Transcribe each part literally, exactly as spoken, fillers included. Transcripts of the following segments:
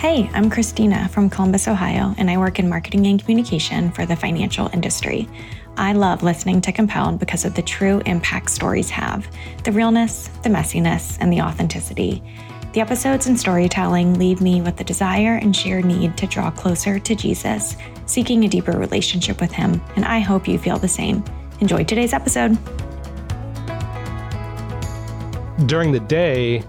Hey, I'm Christina from Columbus, Ohio, and I work in marketing and communication for the financial industry. I love listening to Compelled because of the true impact stories have, the realness, the messiness, and the authenticity. The episodes and storytelling leave me with the desire and sheer need to draw closer to Jesus, seeking a deeper relationship with him, and I hope you feel the same. Enjoy today's episode. During the day,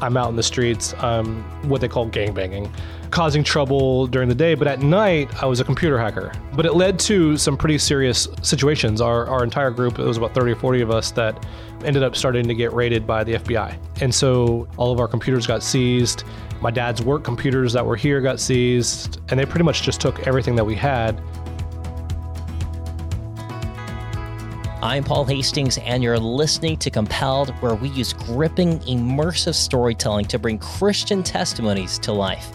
I'm out in the streets, um, what they call gangbanging, causing trouble during the day. But at night, I was a computer hacker. But it led to some pretty serious situations. Our, our entire group, it was about thirty or forty of us that ended up starting to get raided by the F B I. And so all of our computers got seized. My dad's work computers that were here got seized. And they pretty much just took everything that we had. I'm Paul Hastings, and you're listening to Compelled, where we use gripping, immersive storytelling to bring Christian testimonies to life.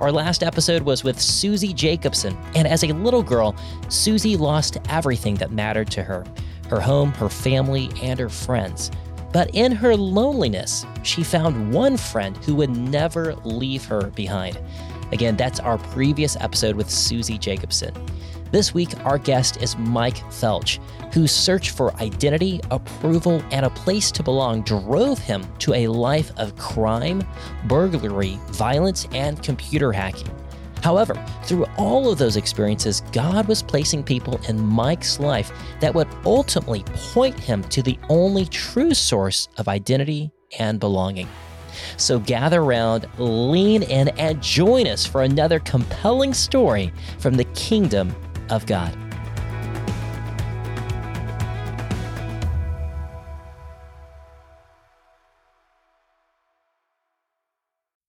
Our last episode was with Susie Jacobson, and as a little girl, Susie lost everything that mattered to her, her home, her family, and her friends. But in her loneliness, she found one friend who would never leave her behind. Again, that's our previous episode with Susie Jacobson. This week, our guest is Mike Felch, whose search for identity, approval, and a place to belong drove him to a life of crime, burglary, violence, and computer hacking. However, through all of those experiences, God was placing people in Mike's life that would ultimately point him to the only true source of identity and belonging. So gather around, lean in, and join us for another compelling story from the kingdom of God.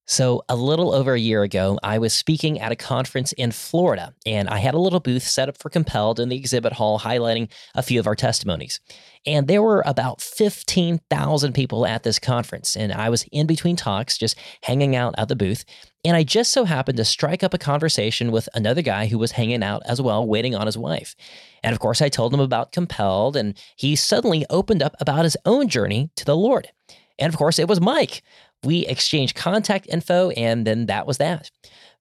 So a little over a year ago, I was speaking at a conference in Florida, and I had a little booth set up for Compelled in the exhibit hall highlighting a few of our testimonies. And there were about fifteen thousand people at this conference, and I was in between talks, just hanging out at the booth. And I just so happened to strike up a conversation with another guy who was hanging out as well, waiting on his wife. And of course, I told him about Compelled, and he suddenly opened up about his own journey to the Lord. And of course, it was Mike. We exchanged contact info, and then that was that.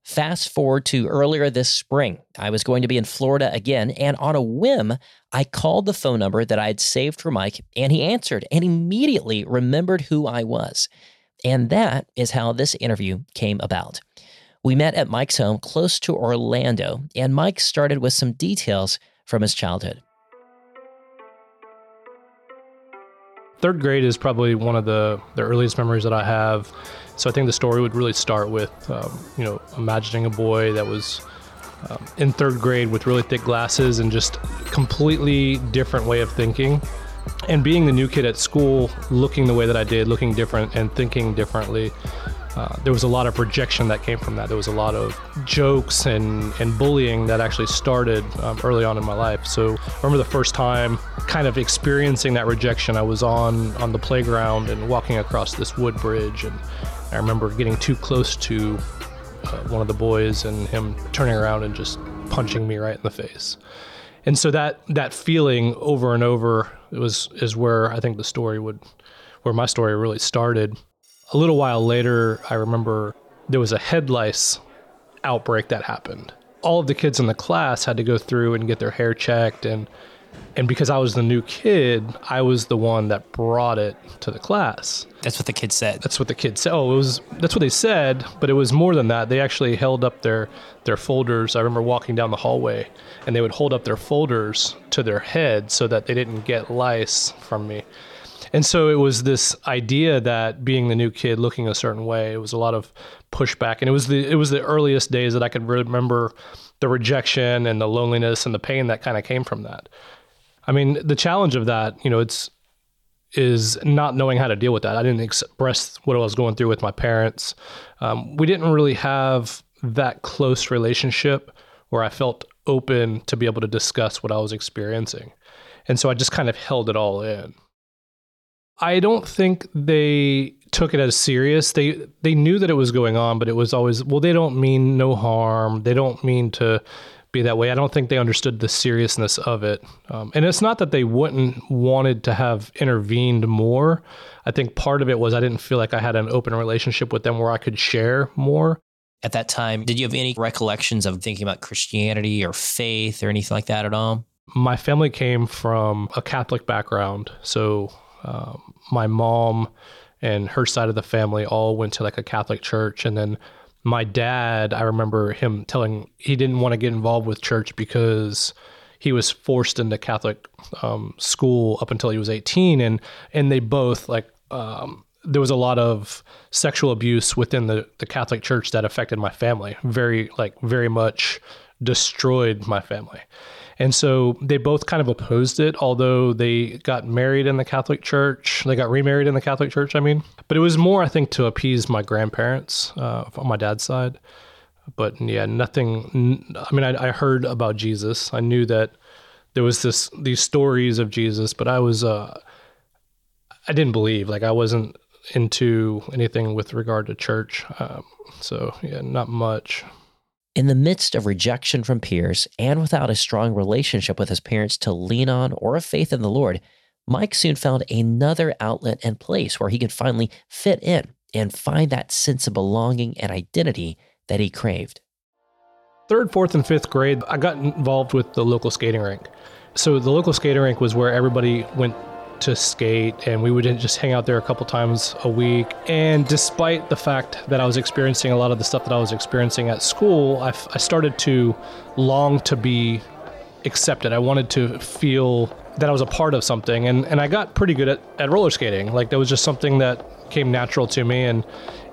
Fast forward to earlier this spring. I was going to be in Florida again, and on a whim, I called the phone number that I had saved for Mike, and he answered and immediately remembered who I was. And that is how this interview came about. We met at Mike's home close to Orlando, and Mike started with some details from his childhood. Third grade is probably one of the, the earliest memories that I have. So I think the story would really start with, um, you know, imagining a boy that was um, in third grade with really thick glasses and just completely different way of thinking. And being the new kid at school, looking the way that I did, looking different and thinking differently, uh, there was a lot of rejection that came from that. There was a lot of jokes and, and bullying that actually started um, early on in my life. So I remember the first time kind of experiencing that rejection. I was on, on the playground and walking across this wood bridge, and I remember getting too close to uh, one of the boys and him turning around and just punching me right in the face. And so that that feeling over and over it was is where I think the story would, where my story really started. A little while later, I remember there was a head lice outbreak that happened. All of the kids in the class had to go through and get their hair checked, and and because I was the new kid, I was the one that brought it to the class. That's what the kids said. That's what the kids said. Oh, it was that's what they said, but it was more than that. They actually held up their their folders. I remember walking down the hallway, and they would hold up their folders to their head so that they didn't get lice from me. And so it was this idea that being the new kid, looking a certain way, it was a lot of pushback, and it was the it was the earliest days that I could remember the rejection and the loneliness and the pain that kind of came from that. I mean, the challenge of that, you know, it's is not knowing how to deal with that. I didn't express what I was going through with my parents. Um, we didn't really have that close relationship where I felt open to be able to discuss what I was experiencing. And so I just kind of held it all in. I don't think they took it as serious. They they knew that it was going on, but it was always, well, they don't mean no harm. They don't mean to be that way. I don't think they understood the seriousness of it. Um, and it's not that they wouldn't wanted to have intervened more. I think part of it was I didn't feel like I had an open relationship with them where I could share more. At that time, did you have any recollections of thinking about Christianity or faith or anything like that at all? My family came from a Catholic background. So um, my mom and her side of the family all went to like a Catholic church. And then my dad, I remember him telling he didn't want to get involved with church because he was forced into Catholic um, school up until he was eighteen. And, and they both like... Um, there was a lot of sexual abuse within the, the Catholic Church that affected my family, very, like very much destroyed my family. And so they both kind of opposed it, although they got married in the Catholic Church. They got remarried in the Catholic Church, I mean. But it was more, I think, to appease my grandparents uh, on my dad's side. But yeah, nothing, I mean, I, I heard about Jesus. I knew that there was this these stories of Jesus, but I was, uh, I didn't believe, like I wasn't into anything with regard to church. Um, so yeah, not much. In the midst of rejection from peers and without a strong relationship with his parents to lean on or a faith in the Lord, Mike soon found another outlet and place where he could finally fit in and find that sense of belonging and identity that he craved. Third, fourth, and fifth grade, I got involved with the local skating rink. So the local skating rink was where everybody went to skate, and we would just hang out there a couple times a week. And despite the fact that I was experiencing a lot of the stuff that I was experiencing at school, I, f- I started to long to be accepted. I wanted to feel that I was a part of something, and and I got pretty good at, at roller skating. Like that was just something that came natural to me, and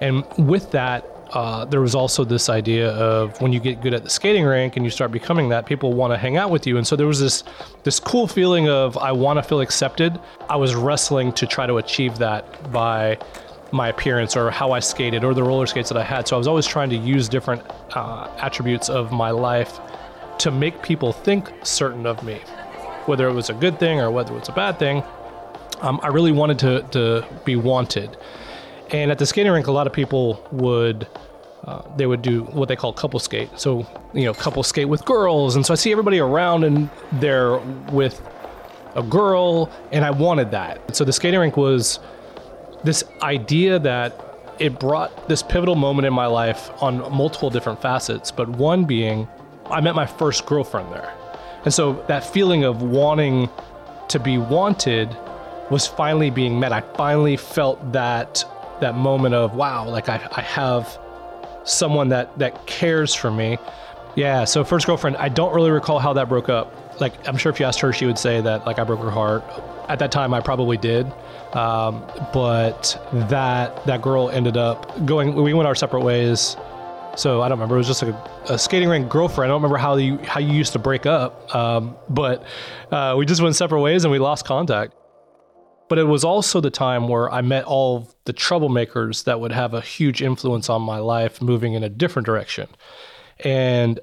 and with that uh, there was also this idea of when you get good at the skating rink and you start becoming that, people want to hang out with you. And so there was this, this cool feeling of, I want to feel accepted. I was wrestling to try to achieve that by my appearance or how I skated or the roller skates that I had. So I was always trying to use different uh, attributes of my life to make people think certain of me, whether it was a good thing or whether it was a bad thing. Um, I really wanted to, to be wanted. And at the skating rink, a lot of people would, uh, they would do what they call couple skate. So, you know, couple skate with girls. And so I see everybody around and they're with a girl, and I wanted that. So the skating rink was this idea that it brought this pivotal moment in my life on multiple different facets. But one being, I met my first girlfriend there. And so that feeling of wanting to be wanted was finally being met. I finally felt that that moment of, wow, like I, I have someone that, that cares for me. Yeah, so first girlfriend, I don't really recall how that broke up. Like, I'm sure if you asked her, she would say that, like, I broke her heart. At that time, I probably did. Um, but that that girl ended up going, we went our separate ways. So I don't remember, it was just like a, a skating rink girlfriend. I don't remember how you, how you used to break up. Um, but uh, we just went separate ways and we lost contact. But it was also the time where I met all of the troublemakers that would have a huge influence on my life moving in a different direction. And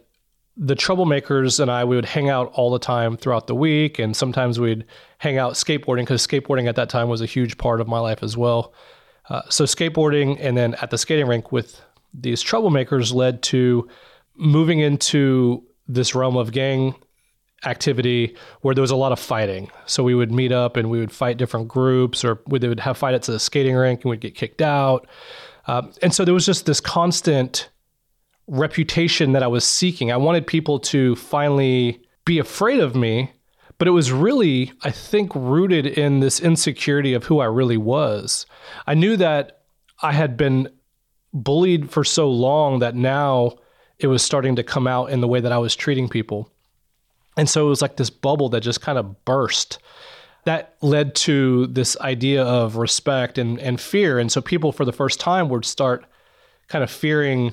the troublemakers and I, we would hang out all the time throughout the week. And sometimes we'd hang out skateboarding, because skateboarding at that time was a huge part of my life as well. Uh, so skateboarding and then at the skating rink with these troublemakers led to moving into this realm of gang activity where there was a lot of fighting. So we would meet up and we would fight different groups, or they would have fight at the skating rink and we'd get kicked out. Um, and so there was just this constant reputation that I was seeking. I wanted people to finally be afraid of me, but it was really, I think, rooted in this insecurity of who I really was. I knew that I had been bullied for so long that now it was starting to come out in the way that I was treating people. And so it was like this bubble that just kind of burst. That led to this idea of respect and, and fear. And so people for the first time would start kind of fearing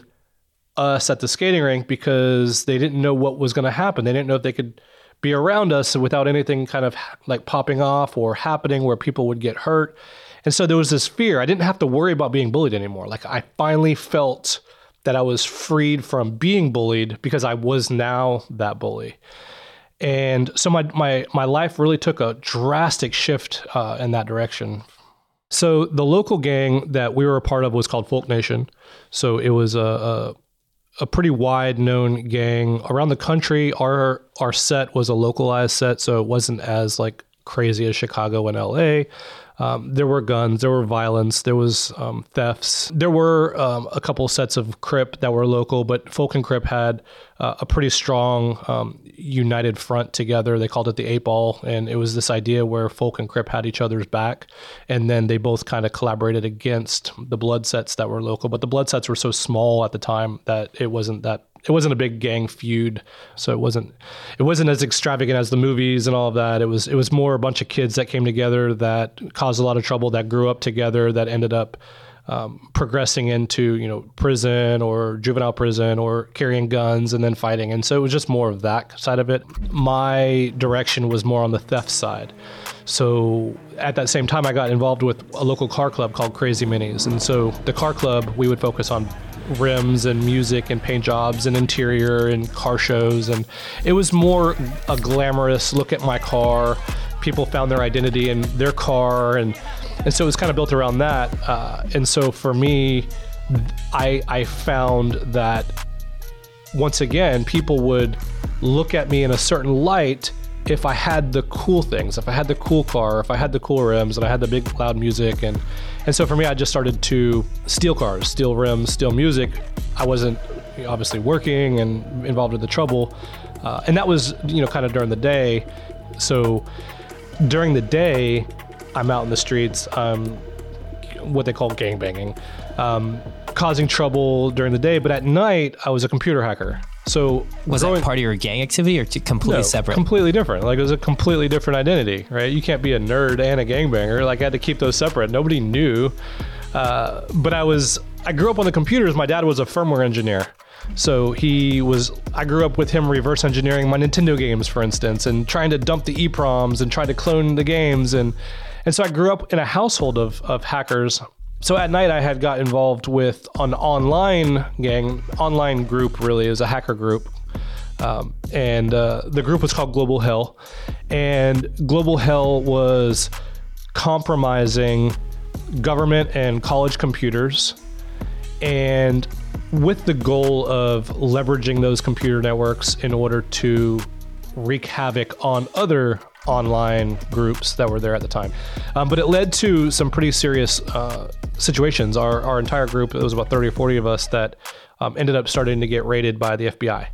us at the skating rink because they didn't know what was going to happen. They didn't know if they could be around us without anything kind of like popping off or happening where people would get hurt. And so there was this fear. I didn't have to worry about being bullied anymore. Like I finally felt that I was freed from being bullied because I was now that bully. And so my, my, my life really took a drastic shift uh, in that direction. So the local gang that we were a part of was called Folk Nation. So it was a, a, a pretty wide known gang around the country. Our, our set was a localized set. So it wasn't as like crazy as Chicago and L A. Um, there were guns, there were violence, there was um, thefts. There were um, a couple sets of Crip that were local, but Folk and Crip had uh, a pretty strong um, united front together. They called it the Eight Ball, and it was this idea where Folk and Crip had each other's back, and then they both kind of collaborated against the Blood sets that were local. But the Blood sets were so small at the time that it wasn't that It wasn't a big gang feud, so it wasn't it wasn't as extravagant as the movies and all of that. It was it was more a bunch of kids that came together that caused a lot of trouble, that grew up together, that ended up um, progressing into, you know, prison or juvenile prison or carrying guns and then fighting. And so it was just more of that side of it. My direction was more on the theft side. So at that same time, I got involved with a local car club called Crazy Minis. And so the car club, we would focus on rims and music and paint jobs and interior and car shows, and it was more a glamorous look at my car. People found their identity in their car, and and so it was kind of built around that. Uh, and so for me, I I found that once again people would look at me in a certain light if I had the cool things, if I had the cool car, if I had the cool rims, and I had the big loud music. And And so for me, I just started to steal cars, steal rims, steal music. I wasn't obviously working and involved in the trouble. Uh, and that was, you know, kind of during the day. So during the day, I'm out in the streets, um, what they call gangbanging, um, causing trouble during the day. But at night, I was a computer hacker. So was growing, that part of your gang activity or completely no, separate? Completely different. Like it was a completely different identity, right? You can't be a nerd and a gangbanger. Like I had to keep those separate. Nobody knew. Uh, but I was, I grew up on the computers. My dad was a firmware engineer. So he was, I grew up with him reverse engineering my Nintendo games, for instance, and trying to dump the EPROMs and trying to clone the games. And, and so I grew up in a household of, of hackers. So at night I had got involved with an online gang, online group really, is a hacker group. Um, and uh, the group was called Global Hell. And Global Hell was compromising government and college computers, and with the goal of leveraging those computer networks in order to wreak havoc on other online groups that were there at the time. Um, but it led to some pretty serious uh, situations. Our, our entire group, it was about thirty or forty of us that um, ended up starting to get raided by the F B I.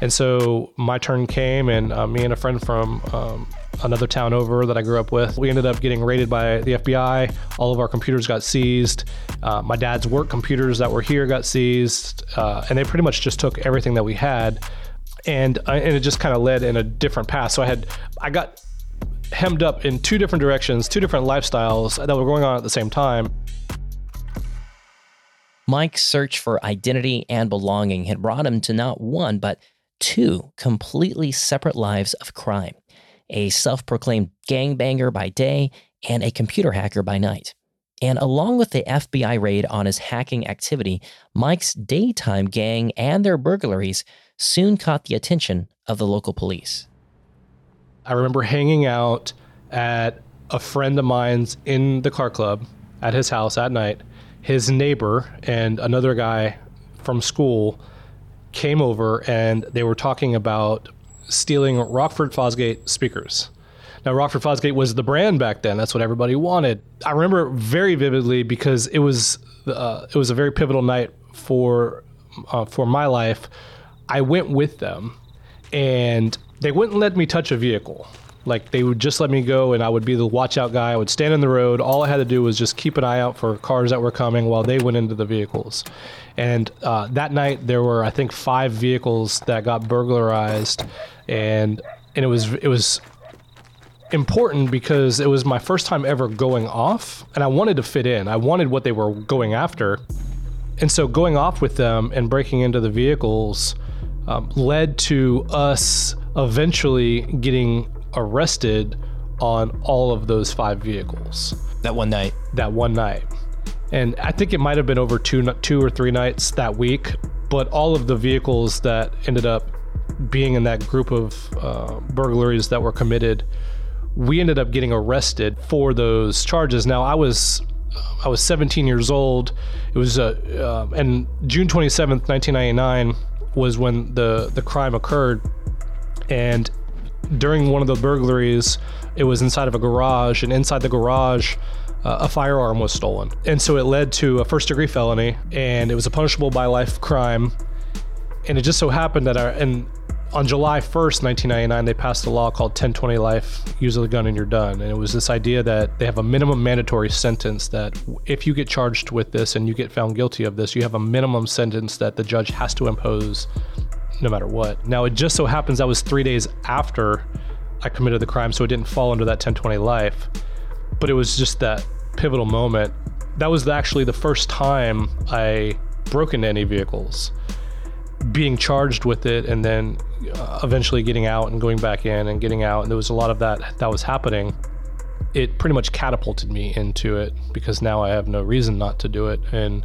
And so my turn came, and uh, me and a friend from um, another town over that I grew up with, we ended up getting raided by the F B I. All of our computers got seized. Uh, my dad's work computers that were here got seized. Uh, and they pretty much just took everything that we had. And, uh, and it just kind of led in a different path. So I had, I got hemmed up in two different directions, two different lifestyles that were going on at the same time. Mike's search for identity and belonging had brought him to not one, but two completely separate lives of crime. A self-proclaimed gangbanger by day and a computer hacker by night. And along with the F B I raid on his hacking activity, Mike's daytime gang and their burglaries soon caught the attention of the local police. I remember hanging out at a friend of mine's in the car club at his house at night. His neighbor and another guy from school came over, and they were talking about stealing Rockford Fosgate speakers. Now, Rockford Fosgate was the brand back then. That's what everybody wanted. I remember very vividly because it was uh, it was a very pivotal night for uh, for my life. I went with them, and they wouldn't let me touch a vehicle. Like, they would just let me go, and I would be the watch-out guy. I would stand in the road. All I had to do was just keep an eye out for cars that were coming while they went into the vehicles. And uh, that night, there were, I think, five vehicles that got burglarized, and and it was it was important because it was my first time ever going off, and I wanted to fit in. I wanted what they were going after. And so going off with them and breaking into the vehicles Um, led to us eventually getting arrested on all of those five vehicles. That one night? That one night. And I think it might have been over two, two or three nights that week, but all of the vehicles that ended up being in that group of uh, burglaries that were committed, we ended up getting arrested for those charges. Now, I was... I was seventeen years old. It was, uh, uh, and June twenty-seventh, nineteen ninety-nine was when the, the crime occurred. And during one of the burglaries, it was inside of a garage, and inside the garage, uh, a firearm was stolen. And so it led to a first degree felony, and it was a punishable by life crime. And it just so happened that our, and on July first, nineteen ninety-nine, they passed a law called ten twenty Life, use a gun and you're done. And it was this idea that they have a minimum mandatory sentence that if you get charged with this and you get found guilty of this, you have a minimum sentence that the judge has to impose no matter what. Now, it just so happens that was three days after I committed the crime, so it didn't fall under that ten twenty Life. But it was just that pivotal moment. That was actually the first time I broke into any vehicles, being charged with it and then uh, eventually getting out and going back in and getting out. And there was a lot of that that was happening. It pretty much catapulted me into it because now I have no reason not to do it. And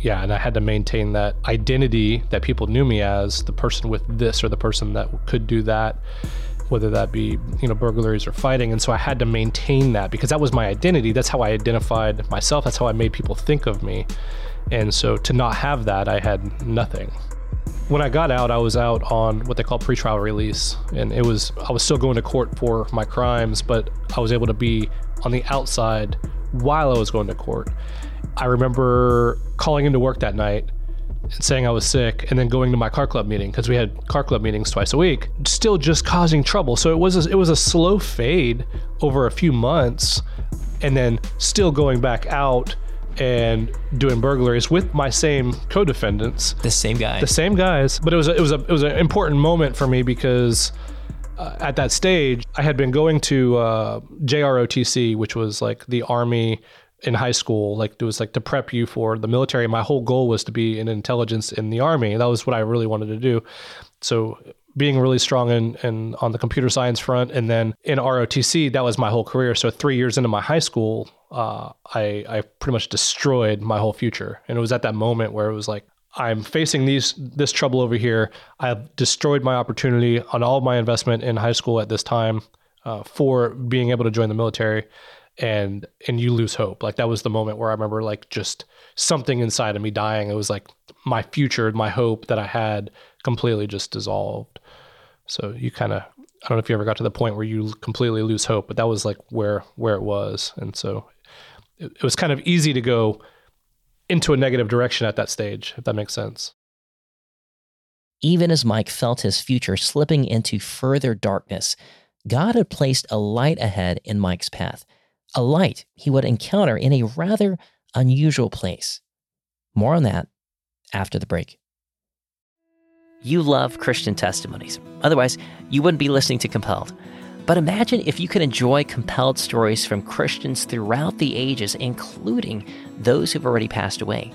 yeah, and I had to maintain that identity that people knew me as, the person with this or the person that could do that, whether that be, you know, burglaries or fighting. And so I had to maintain that because that was my identity. That's how I identified myself. That's how I made people think of me. And so to not have that, I had nothing. When I got out, I was out on what they call pretrial release, and it was I was still going to court for my crimes, but I was able to be on the outside while I was going to court. I remember calling into work that night and saying I was sick, and then going to my car club meeting because we had car club meetings twice a week, still just causing trouble. So it was a, it was a slow fade over a few months, and then still going back out and doing burglaries with my same co-defendants, the same guy, the same guys. But it was a, it was a it was an important moment for me because uh, at that stage I had been going to uh, J R O T C, which was like the Army in high school, like it was like to prep you for the military. My whole goal was to be in intelligence in the Army. That was what I really wanted to do. So being really strong in, in on the computer science front, and then in R O T C, that was my whole career. So three years into my high school, uh, I, I pretty much destroyed my whole future. And it was at that moment where it was like, I'm facing these this trouble over here. I've destroyed my opportunity on all of my investment in high school at this time uh, for being able to join the military. And and you lose hope. Like that was the moment where I remember like just something inside of me dying. It was like my future, my hope that I had completely just dissolved. So you kind of, I don't know if you ever got to the point where you completely lose hope, but that was like where where it was. And so it, it was kind of easy to go into a negative direction at that stage, if that makes sense. Even as Mike felt his future slipping into further darkness, God had placed a light ahead in Mike's path, a light he would encounter in a rather unusual place. More on that after the break. You love Christian testimonies. Otherwise, you wouldn't be listening to Compelled. But imagine if you could enjoy compelled stories from Christians throughout the ages, including those who've already passed away.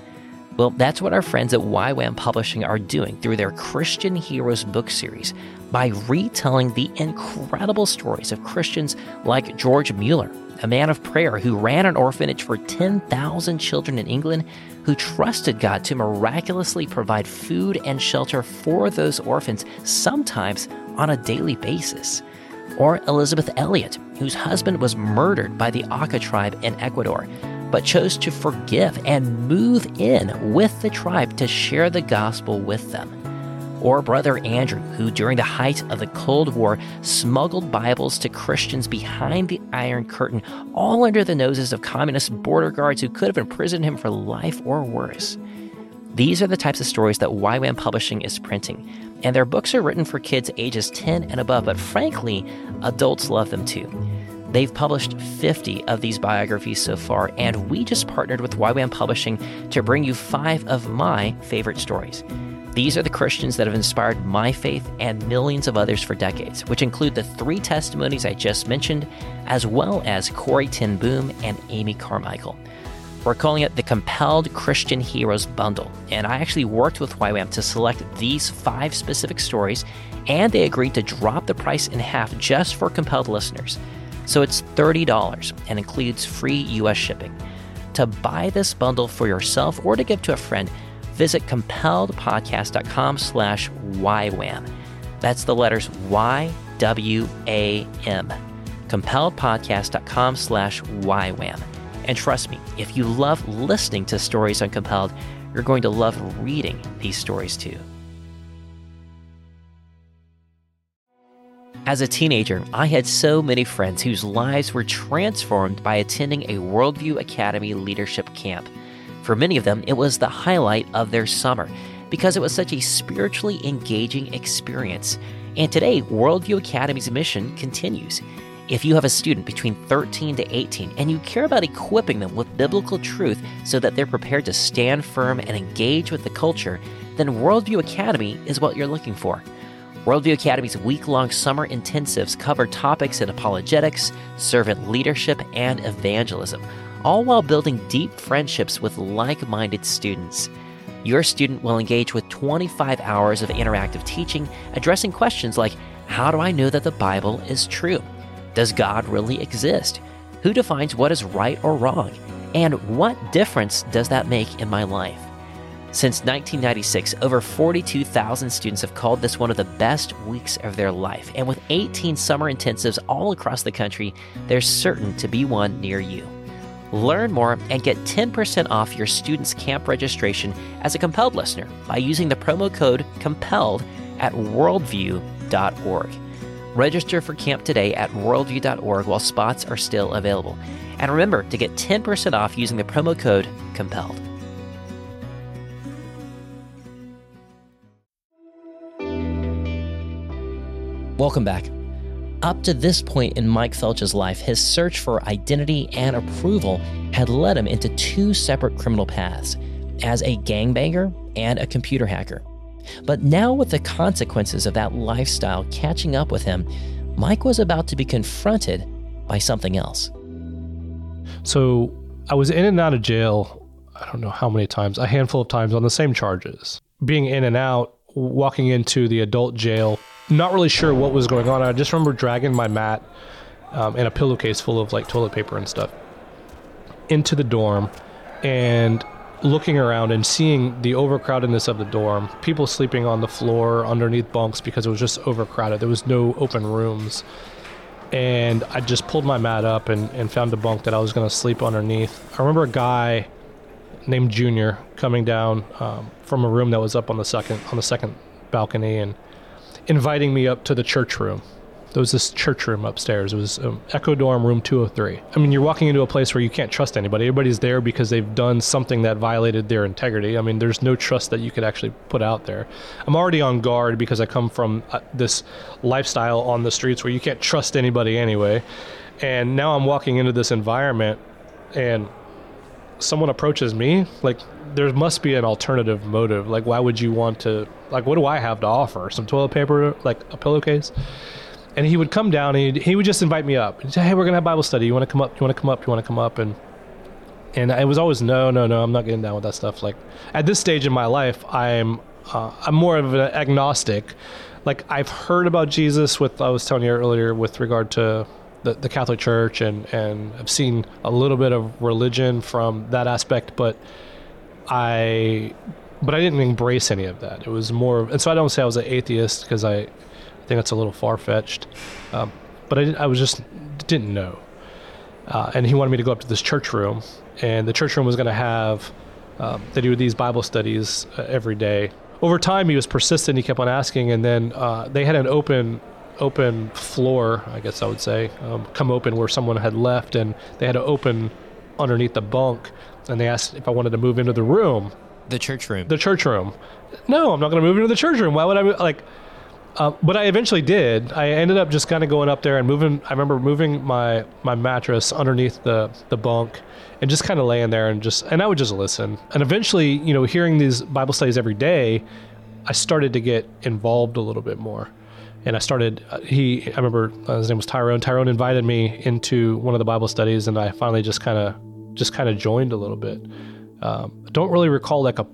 Well, that's what our friends at Y WAM Publishing are doing through their Christian Heroes book series by retelling the incredible stories of Christians like George Mueller, a man of prayer who ran an orphanage for ten thousand children in England, who trusted God to miraculously provide food and shelter for those orphans, sometimes on a daily basis. Or Elizabeth Elliot, whose husband was murdered by the Auca tribe in Ecuador, but chose to forgive and move in with the tribe to share the gospel with them. Or Brother Andrew, who during the height of the Cold War smuggled Bibles to Christians behind the Iron Curtain, all under the noses of communist border guards who could have imprisoned him for life or worse. These are the types of stories that Y WAM Publishing is printing, and their books are written for kids ages ten and above, but frankly, adults love them too. They've published fifty of these biographies so far, and we just partnered with Y WAM Publishing to bring you five of my favorite stories. These are the Christians that have inspired my faith and millions of others for decades, which include the three testimonies I just mentioned, as well as Corrie Ten Boom and Amy Carmichael. We're calling it the Compelled Christian Heroes Bundle, and I actually worked with Y WAM to select these five specific stories, and they agreed to drop the price in half just for Compelled listeners. So it's thirty dollars and includes free U S shipping. To buy this bundle for yourself or to give to a friend, visit compelledpodcast.com slash YWAM. That's the letters Y W A M. compelledpodcast.com slash YWAM. And trust me, if you love listening to stories on Compelled, you're going to love reading these stories too. As a teenager, I had so many friends whose lives were transformed by attending a Worldview Academy leadership camp. For many of them, it was the highlight of their summer because it was such a spiritually engaging experience. And today, Worldview Academy's mission continues. If you have a student between thirteen to eighteen and you care about equipping them with biblical truth so that they're prepared to stand firm and engage with the culture, then Worldview Academy is what you're looking for. Worldview Academy's week-long summer intensives cover topics in apologetics, servant leadership, and evangelism, all while building deep friendships with like-minded students. Your student will engage with twenty-five hours of interactive teaching, addressing questions like, how do I know that the Bible is true? Does God really exist? Who defines what is right or wrong? And what difference does that make in my life? Since nineteen ninety-six, over forty-two thousand students have called this one of the best weeks of their life. And with eighteen summer intensives all across the country, there's certain to be one near you. Learn more and get ten percent off your student's camp registration as a Compelled listener by using the promo code COMPELLED at worldview dot org. Register for camp today at worldview dot org while spots are still available. And remember to get ten percent off using the promo code COMPELLED. Welcome back. Up to this point in Mike Felch's life, his search for identity and approval had led him into two separate criminal paths, as a gangbanger and a computer hacker. But now, with the consequences of that lifestyle catching up with him, Mike was about to be confronted by something else. So I was in and out of jail, I don't know how many times, a handful of times on the same charges. Being in and out, walking into the adult jail, not really sure what was going on. I just remember dragging my mat um, and a pillowcase full of like toilet paper and stuff into the dorm and looking around and seeing the overcrowdedness of the dorm, people sleeping on the floor underneath bunks because it was just overcrowded. There was no open rooms. And I just pulled my mat up and, and found a bunk that I was going to sleep underneath. I remember a guy named Junior coming down um, from a room that was up on the second on the second balcony and inviting me up to the church room. There was this church room upstairs. It was um, Echo Dorm Room two oh three. I mean, you're walking into a place where you can't trust anybody. Everybody's there because they've done something that violated their integrity. I mean, there's no trust that you could actually put out there. I'm already on guard because I come from uh, this lifestyle on the streets where you can't trust anybody anyway. And now I'm walking into this environment and someone approaches me. Like, there must be an alternative motive. Like, why would you want to... Like, what do I have to offer? Some toilet paper, like a pillowcase? And he would come down and he'd, he would just invite me up. He'd say, hey, we're going to have Bible study. You want to come up? You want to come up? You want to come up? And and it was always, no, no, no, I'm not getting down with that stuff. Like, at this stage in my life, I'm uh, I'm more of an agnostic. Like, I've heard about Jesus with, I was telling you earlier, with regard to the, the Catholic Church, and, and I've seen a little bit of religion from that aspect, but I... But I didn't embrace any of that. It was more, and so I don't say I was an atheist because I, I think that's a little far-fetched. Um, but I, did, I was just didn't know. Uh, and he wanted me to go up to this church room, and the church room was going to have um, they do these Bible studies uh, every day. Over time, he was persistent. He kept on asking, and then uh, they had an open, open floor, I guess I would say, um, come open where someone had left, and they had an open underneath the bunk, and they asked if I wanted to move into the room. The church room. The church room. No, I'm not going to move into the church room. Why would I move? Like, uh, but I eventually did. I ended up just kind of going up there and moving. I remember moving my, my mattress underneath the, the bunk and just kind of laying there and just, and I would just listen. And eventually, you know, hearing these Bible studies every day, I started to get involved a little bit more. And I started, he, I remember uh, his name was Tyrone. Tyrone invited me into one of the Bible studies, and I finally just kind of, just kind of joined a little bit. Um, I don't really recall like a,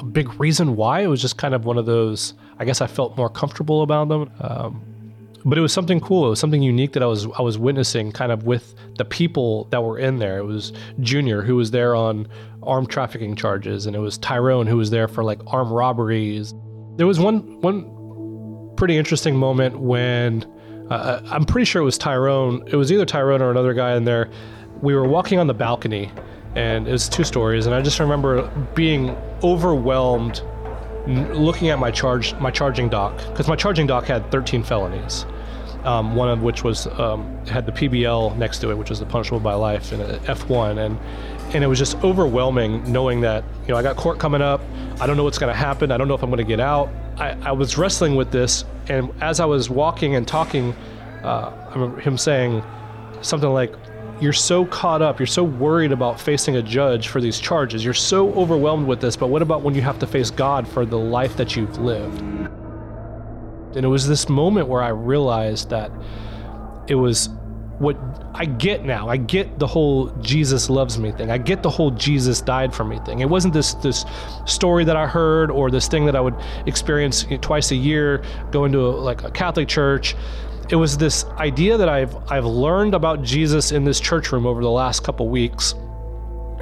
a big reason why. It was just kind of one of those, I guess I felt more comfortable about them. Um, but it was something cool. It was something unique that I was I was witnessing kind of with the people that were in there. It was Junior, who was there on armed trafficking charges, and it was Tyrone, who was there for like armed robberies. There was one, one pretty interesting moment when, uh, I'm pretty sure it was Tyrone. It was either Tyrone or another guy in there. We were walking on the balcony, and it was two stories, and I just remember being overwhelmed looking at my charge, my charging dock, because my charging dock had thirteen felonies. um, one of which was um, had the P B L next to it, which was the punishable by life, and an F one, and and it was just overwhelming knowing that, you know, I got court coming up, I don't know what's going to happen, I don't know if I'm going to get out. I, I was wrestling with this, and as I was walking and talking, uh, I remember him saying something like, "You're so caught up, you're so worried about facing a judge for these charges, you're so overwhelmed with this, but what about when you have to face God for the life that you've lived?" And it was this moment where I realized that it was what I get now. I get the whole Jesus loves me thing. I get the whole Jesus died for me thing. It wasn't this this story that I heard or this thing that I would experience twice a year going to a, like a Catholic church. It was this idea that I've I've learned about Jesus in this church room over the last couple weeks,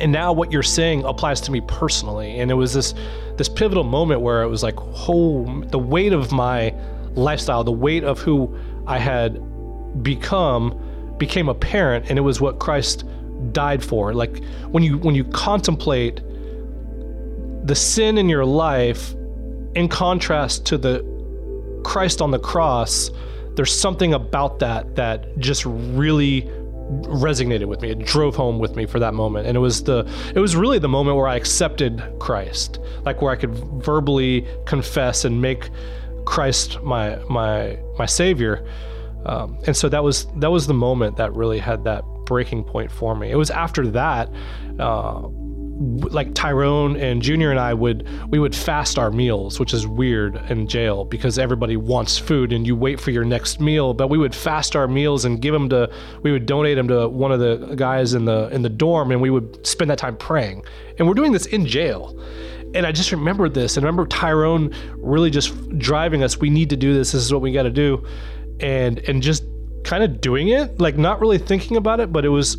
and now what you're saying applies to me personally. And it was this this pivotal moment where it was like, oh, the weight of my lifestyle, the weight of who I had become, became apparent, and it was what Christ died for. Like when you when you contemplate the sin in your life in contrast to the Christ on the cross, there's something about that that just really resonated with me. It drove home with me for that moment. And it was the, it was really the moment where I accepted Christ, like where I could verbally confess and make Christ my my my Savior. Um, and so that was that was the moment that really had that breaking point for me. It was after that, uh, like Tyrone and Junior and I would we would fast our meals, which is weird in jail because everybody wants food and you wait for your next meal, but we would fast our meals and give them to we would donate them to one of the guys in the in the dorm, and we would spend that time praying. And we're doing this in jail. And I just remember this, and I remember Tyrone really just driving us, we need to do this, this is what we got to do, and and just kind of doing it, like not really thinking about it, but it was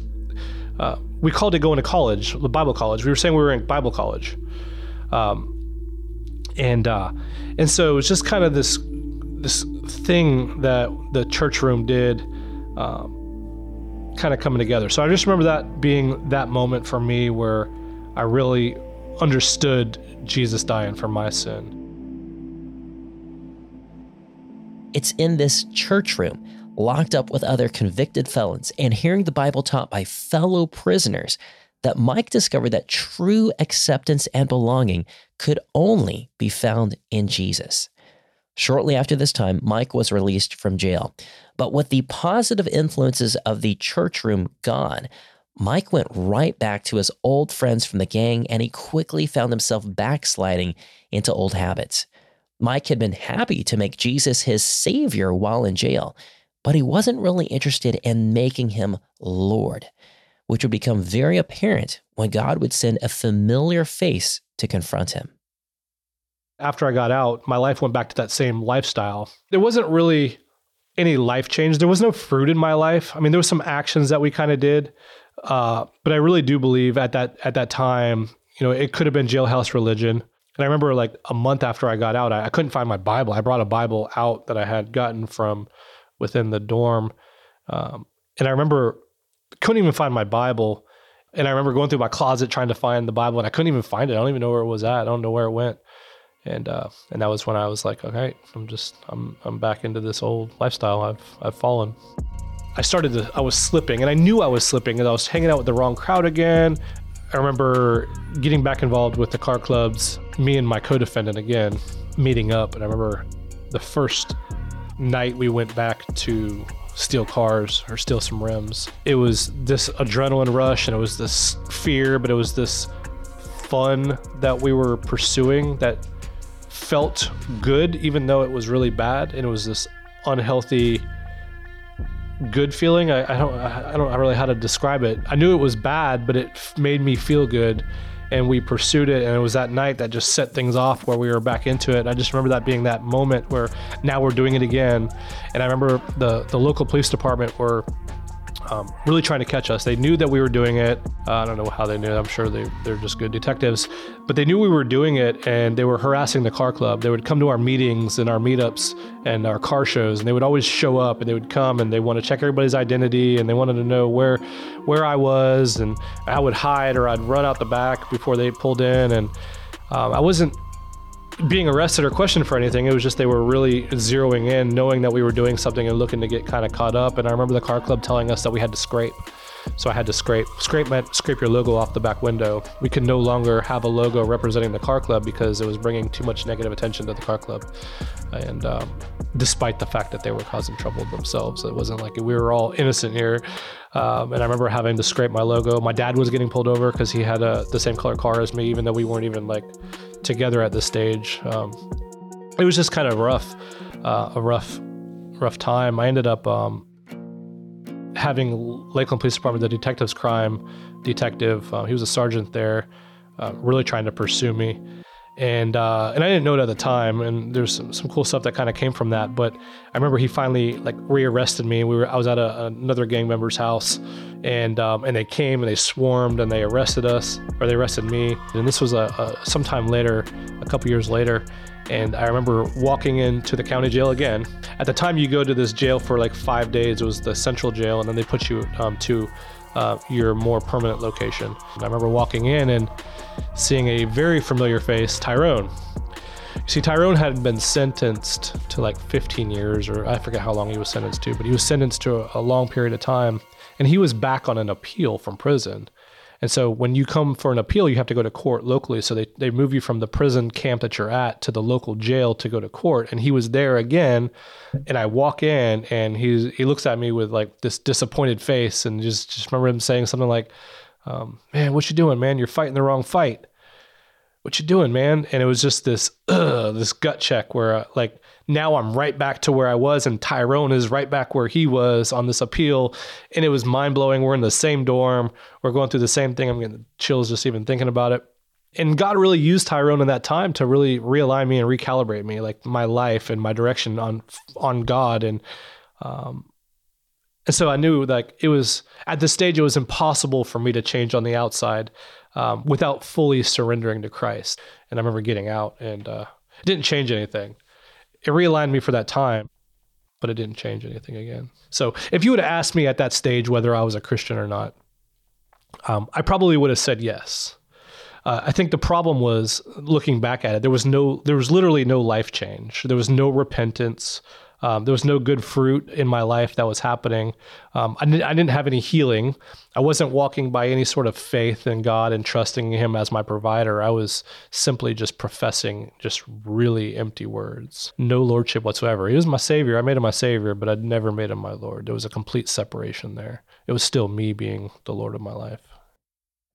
uh we called it going to college, the Bible college. We were saying we were in Bible college. Um, and uh, and so it was just kind of this this thing that the church room did, um, kind of coming together. So I just remember that being that moment for me where I really understood Jesus dying for my sin. It's in this church room, locked up with other convicted felons and hearing the Bible taught by fellow prisoners, that Mike discovered that true acceptance and belonging could only be found in Jesus. Shortly after this time, Mike was released from jail. But with the positive influences of the church room gone, Mike went right back to his old friends from the gang, and he quickly found himself backsliding into old habits. Mike had been happy to make Jesus his savior while in jail, but he wasn't really interested in making him Lord, which would become very apparent when God would send a familiar face to confront him. After I got out, my life went back to that same lifestyle. There wasn't really any life change. There was no fruit in my life. I mean, there was some actions that we kind of did, uh, but I really do believe at that at that time, you know, it could have been jailhouse religion. And I remember like a month after I got out, I, I couldn't find my Bible. I brought a Bible out that I had gotten from within the dorm. Um, and I remember couldn't even find my Bible. And I remember going through my closet trying to find the Bible, and I couldn't even find it. I don't even know where it was at. I don't know where it went. And uh, and that was when I was like, okay, I'm just, I'm I'm back into this old lifestyle. I've I've fallen. I started to, I was slipping, and I knew I was slipping, and I was hanging out with the wrong crowd again. I remember getting back involved with the car clubs, me and my co-defendant again, meeting up. And I remember the first night we went back to steal cars or steal some rims. It was this adrenaline rush, and it was this fear, but it was this fun that we were pursuing that felt good, even though it was really bad. And it was this unhealthy good feeling. I, I don't, I don't really know how to describe it. I knew it was bad, but it made me feel good, and we pursued it. And it was that night that just set things off where we were back into it. I just remember that being that moment where now we're doing it again. And I remember the, the local police department were um, really trying to catch us. They knew that we were doing it. Uh, I don't know how they knew. I'm sure they, they're just good detectives, but they knew we were doing it, and they were harassing the car club. They would come to our meetings and our meetups and our car shows, and they would always show up, and they would come, and they want to check everybody's identity, and they wanted to know where where I was, and I would hide or I'd run out the back before they pulled in. And um, I wasn't being arrested or questioned for anything. It was just they were really zeroing in, knowing that we were doing something and looking to get kind of caught up. And I remember the car club telling us that we had to scrape. So I had to scrape. Scrape meant scrape your logo off the back window. We could no longer have a logo representing the car club because it was bringing too much negative attention to the car club. And um, despite the fact that they were causing trouble themselves, it wasn't like we were all innocent here. Um, and I remember having to scrape my logo. My dad was getting pulled over because he had a, the same color car as me, even though we weren't even like together at this stage. Um, it was just kind of rough, uh, a rough, rough time. I ended up um, having Lakeland Police Department, the detectives crime detective, uh, he was a sergeant there, uh, really trying to pursue me. And uh, and I didn't know it at the time, and there's some, some cool stuff that kind of came from that. But I remember he finally like rearrested me. We were I was at a, another gang member's house, and um, and they came and they swarmed and they arrested us, or they arrested me. And this was a, a sometime later, a couple years later. And I remember walking into the county jail again. At the time, you go to this jail for like five days. It was the central jail, and then they put you um, to uh, your more permanent location. And I remember walking in and seeing a very familiar face, Tyrone. You see, Tyrone had been sentenced to like fifteen years, or I forget how long he was sentenced to, but he was sentenced to a, a long period of time, and he was back on an appeal from prison. And so when you come for an appeal, you have to go to court locally. So they, they move you from the prison camp that you're at to the local jail to go to court. And he was there again. And I walk in and he's, he looks at me with like this disappointed face, and just, just remember him saying something like, Um, man, what you doing, man? You're fighting the wrong fight. What you doing, man? And it was just this, uh, this gut check where uh, like now I'm right back to where I was, and Tyrone is right back where he was on this appeal. And it was mind blowing. We're in the same dorm. We're going through the same thing. I'm getting chills just even thinking about it. And God really used Tyrone in that time to really realign me and recalibrate me, like my life and my direction on, on God. And, um, And so I knew like it was at this stage, it was impossible for me to change on the outside um, without fully surrendering to Christ. And I remember getting out, and uh, it didn't change anything. It realigned me for that time, but it didn't change anything again. So if you would have asked me at that stage whether I was a Christian or not, um, I probably would have said yes. Uh, I think the problem was, looking back at it, there was no, there was literally no life change. There was no repentance. Um, there was no good fruit in my life that was happening. Um, I, didn't, I didn't have any healing. I wasn't walking by any sort of faith in God and trusting him as my provider. I was simply just professing just really empty words. No lordship whatsoever. He was my savior. I made him my savior, but I'd never made him my Lord. There was a complete separation there. It was still me being the Lord of my life.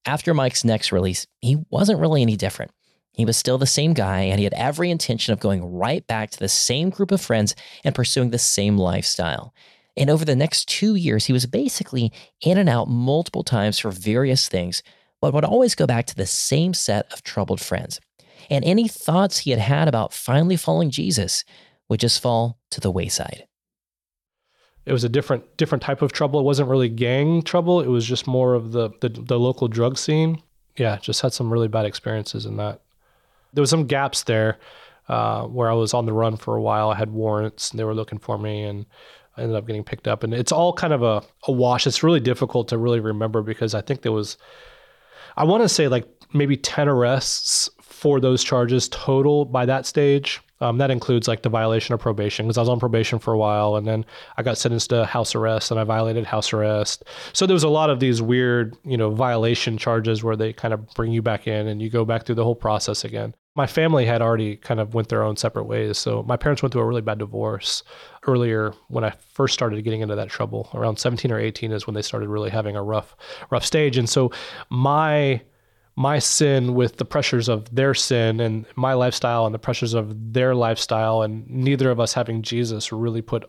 After Mike's next release, he wasn't really any different. He was still the same guy, and he had every intention of going right back to the same group of friends and pursuing the same lifestyle. And over the next two years, he was basically in and out multiple times for various things, but would always go back to the same set of troubled friends. And any thoughts he had had about finally following Jesus would just fall to the wayside. It was a different different type of trouble. It wasn't really gang trouble. It was just more of the the, the local drug scene. Yeah, just had some really bad experiences in that. There was some gaps there uh, where I was on the run for a while. I had warrants and they were looking for me, and I ended up getting picked up. And it's all kind of a, a wash. It's really difficult to really remember because I think there was, I want to say like maybe ten arrests for those charges total by that stage. Um, that includes like the violation of probation, because I was on probation for a while, and then I got sentenced to house arrest, and I violated house arrest. So there was a lot of these weird, you know, violation charges where they kind of bring you back in and you go back through the whole process again. My family had already kind of went their own separate ways. So my parents went through a really bad divorce earlier when I first started getting into that trouble. Around seventeen or eighteen is when they started really having a rough, rough stage. And so my... my sin with the pressures of their sin and my lifestyle and the pressures of their lifestyle, and neither of us having Jesus, really put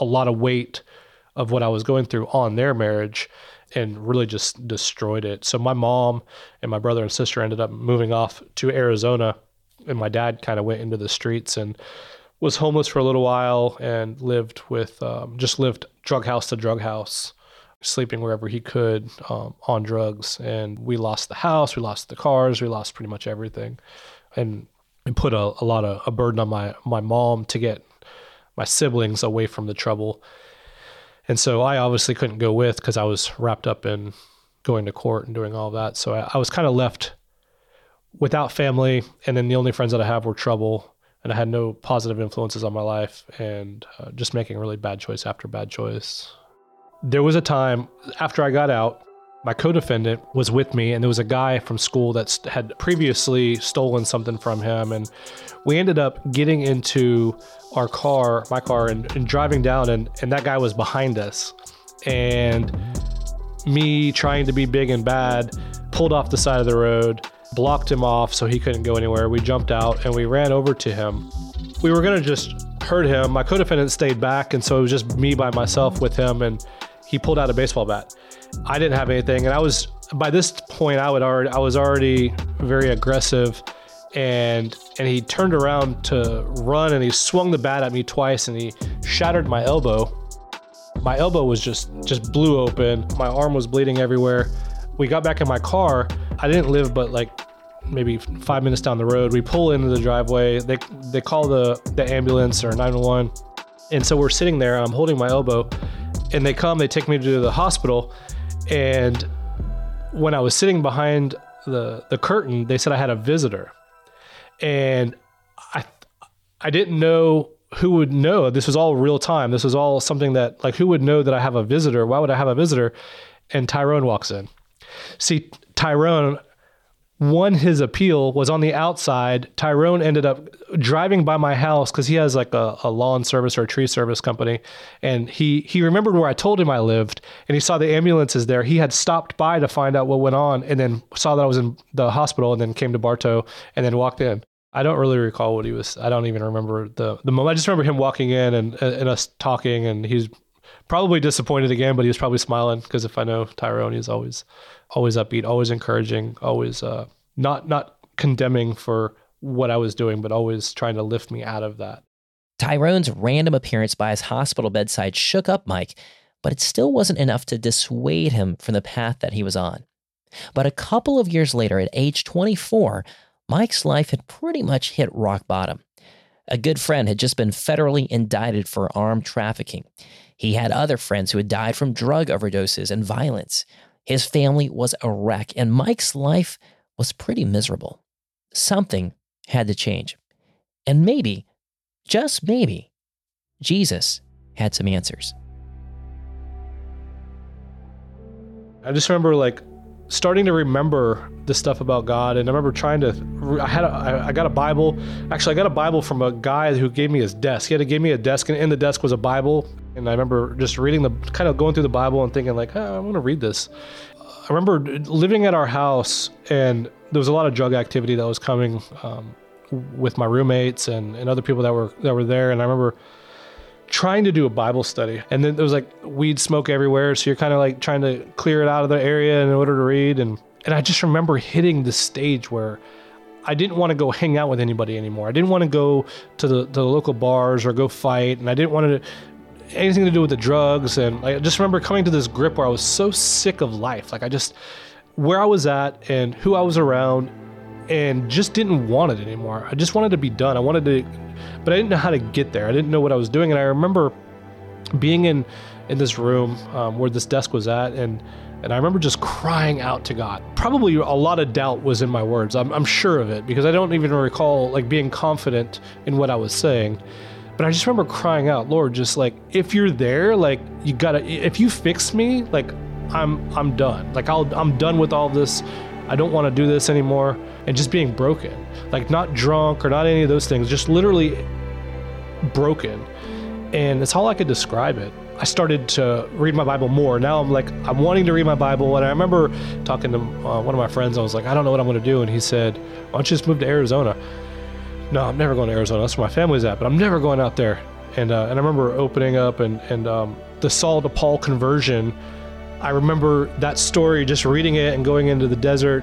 a lot of weight of what I was going through on their marriage and really just destroyed it. So my mom and my brother and sister ended up moving off to Arizona, and my dad kind of went into the streets and was homeless for a little while and lived with, um, just lived drug house to drug house, sleeping wherever he could um, on drugs. And we lost the house, we lost the cars, we lost pretty much everything. And it put a, a lot of a burden on my, my mom to get my siblings away from the trouble. And so I obviously couldn't go with, because I was wrapped up in going to court and doing all that. So I, I was kind of left without family, and then the only friends that I have were trouble, and I had no positive influences on my life, and uh, just making really bad choice after bad choice. There was a time after I got out, my co-defendant was with me, and there was a guy from school that had previously stolen something from him, and we ended up getting into our car, my car, and, and driving down, and, and that guy was behind us. And me, trying to be big and bad, pulled off the side of the road, blocked him off so he couldn't go anywhere. We jumped out and we ran over to him. We were gonna just hurt him. My co-defendant stayed back, and so it was just me by myself with him, and he pulled out a baseball bat. I didn't have anything, and I was, by this point, I would already, I was already very aggressive, and and he turned around to run, and he swung the bat at me twice, and he shattered my elbow. My elbow was just, just blew open. My arm was bleeding everywhere. We got back in my car. I didn't live but like maybe five minutes down the road. We pull into the driveway. They they call the, the ambulance or nine one one. And so we're sitting there, and I'm holding my elbow, and they come, they take me to the hospital. And when I was sitting behind the, the curtain, they said I had a visitor. And I I didn't know who would know. This was all real time. This was all something that, like, who would know that I have a visitor? Why would I have a visitor? And Tyrone walks in. See, Tyrone won his appeal, was on the outside. Tyrone ended up driving by my house because he has like a, a lawn service or a tree service company. And he, he remembered where I told him I lived, and he saw the ambulances there. He had stopped by to find out what went on, and then saw that I was in the hospital, and then came to Bartow and then walked in. I don't really recall what he was. I don't even remember the, the moment. I just remember him walking in and, and us talking, and he's probably disappointed again, but he was probably smiling, because if I know Tyrone, he's always, always upbeat, always encouraging, always uh, not not condemning for what I was doing, but always trying to lift me out of that. Tyrone's random appearance by his hospital bedside shook up Mike, but it still wasn't enough to dissuade him from the path that he was on. But a couple of years later, at age twenty-four, Mike's life had pretty much hit rock bottom. A good friend had just been federally indicted for armed trafficking. He had other friends who had died from drug overdoses and violence. His family was a wreck, and Mike's life was pretty miserable. Something had to change. And maybe, just maybe, Jesus had some answers. I just remember, like, starting to remember the stuff about God, and I remember trying to, I had, a, I got a Bible. Actually, I got a Bible from a guy who gave me his desk. He had to give me a desk, and in the desk was a Bible. And I remember just reading the, kind of going through the Bible and thinking like, oh, I want to read this. I remember living at our house, and there was a lot of drug activity that was coming um, with my roommates and, and other people that were that were there. And I remember trying to do a Bible study, and then there was like weed smoke everywhere, so you're kind of like trying to clear it out of the area in order to read. And, and I just remember hitting the stage where I didn't want to go hang out with anybody anymore. I didn't want to go to the, to the local bars or go fight, and I didn't want to... anything to do with the drugs. And I just remember coming to this grip where I was so sick of life. Like I just, where I was at and who I was around, and just didn't want it anymore. I just wanted to be done. I wanted to, but I didn't know how to get there. I didn't know what I was doing. And I remember being in, in this room um, where this desk was at. And, and I remember just crying out to God. Probably a lot of doubt was in my words. I'm, I'm sure of it, because I don't even recall like being confident in what I was saying. But I just remember crying out, Lord, just like, if you're there, like you gotta, if you fix me, like I'm, I'm done. Like I'll, I'm done with all this. I don't want to do this anymore. And just being broken, like not drunk or not any of those things, just literally broken. And that's how I could describe it. I started to read my Bible more. Now I'm like, I'm wanting to read my Bible. And I remember talking to uh, one of my friends. I was like, I don't know what I'm going to do. And he said, why don't you just move to Arizona? No, I'm never going to Arizona. That's where my family's at, but I'm never going out there. And uh, and I remember opening up and, and um, the Saul to Paul conversion. I remember that story, just reading it and going into the desert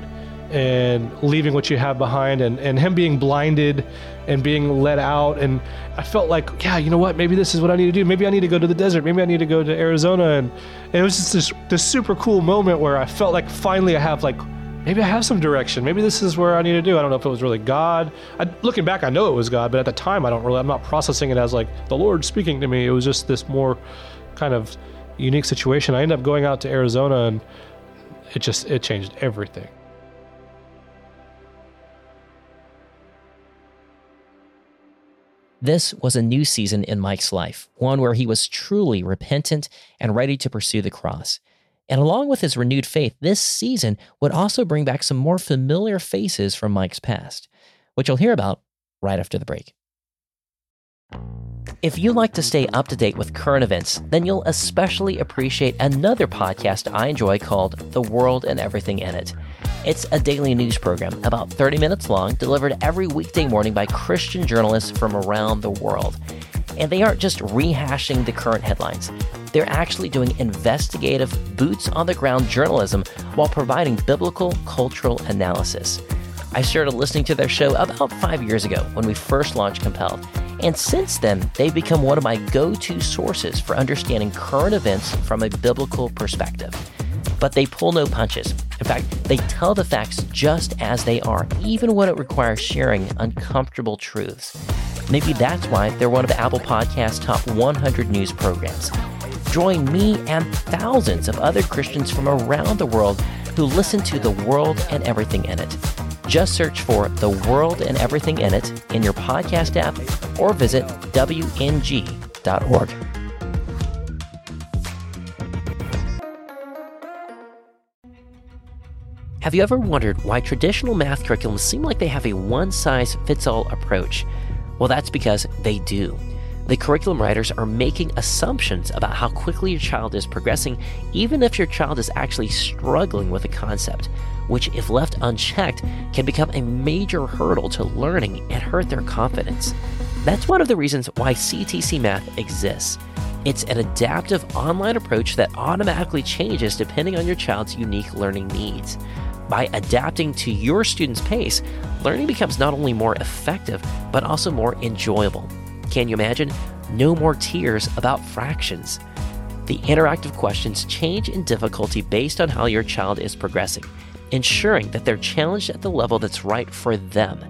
and leaving what you have behind, and, and him being blinded and being let out. And I felt like, yeah, you know what? Maybe this is what I need to do. Maybe I need to go to the desert. Maybe I need to go to Arizona. And, and it was just this, this super cool moment where I felt like finally I have like, maybe I have some direction. Maybe this is where I need to do. I don't know if it was really God. I, looking back, I know it was God, but at the time, I don't really, I'm not processing it as like the Lord speaking to me. It was just this more kind of unique situation. I ended up going out to Arizona, and it just, it changed everything. This was a new season in Mike's life, one where he was truly repentant and ready to pursue the cross. And along with his renewed faith, this season would also bring back some more familiar faces from Mike's past, which you'll hear about right after the break. If you like to stay up to date with current events, then you'll especially appreciate another podcast I enjoy called The World and Everything in It. It's a daily news program about thirty minutes long, delivered every weekday morning by Christian journalists from around the world. And they aren't just rehashing the current headlines. They're actually doing investigative, boots-on-the-ground journalism while providing biblical, cultural analysis. I started listening to their show about five years ago when we first launched Compelled. And since then, they've become one of my go-to sources for understanding current events from a biblical perspective. But they pull no punches. In fact, they tell the facts just as they are, even when it requires sharing uncomfortable truths. Maybe that's why they're one of the Apple Podcast's top one hundred news programs. Join me and thousands of other Christians from around the world who listen to The World and Everything in It. Just search for The World and Everything in It in your podcast app or visit W N G dot org. Have you ever wondered why traditional math curriculums seem like they have a one-size-fits-all approach? Well, that's because they do. The curriculum writers are making assumptions about how quickly your child is progressing, even if your child is actually struggling with a concept, which, if left unchecked, can become a major hurdle to learning and hurt their confidence. That's one of the reasons why C T C Math exists. It's an adaptive online approach that automatically changes depending on your child's unique learning needs. By adapting to your student's pace, learning becomes not only more effective, but also more enjoyable. Can you imagine? No more tears about fractions. The interactive questions change in difficulty based on how your child is progressing, ensuring that they're challenged at the level that's right for them.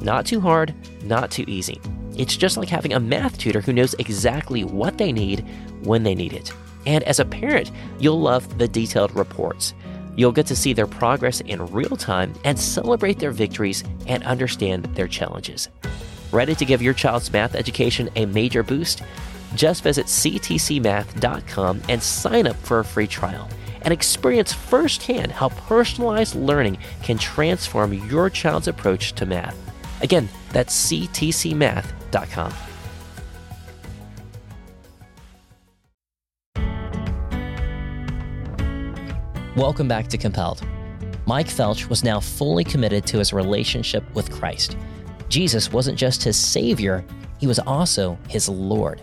Not too hard, not too easy. It's just like having a math tutor who knows exactly what they need when they need it. And as a parent, you'll love the detailed reports. You'll get to see their progress in real time and celebrate their victories and understand their challenges. Ready to give your child's math education a major boost? Just visit C T C math dot com and sign up for a free trial and experience firsthand how personalized learning can transform your child's approach to math. Again, that's C T C math dot com. Welcome back to Compelled. Mike Felch was now fully committed to his relationship with Christ. Jesus wasn't just his Savior, he was also his Lord.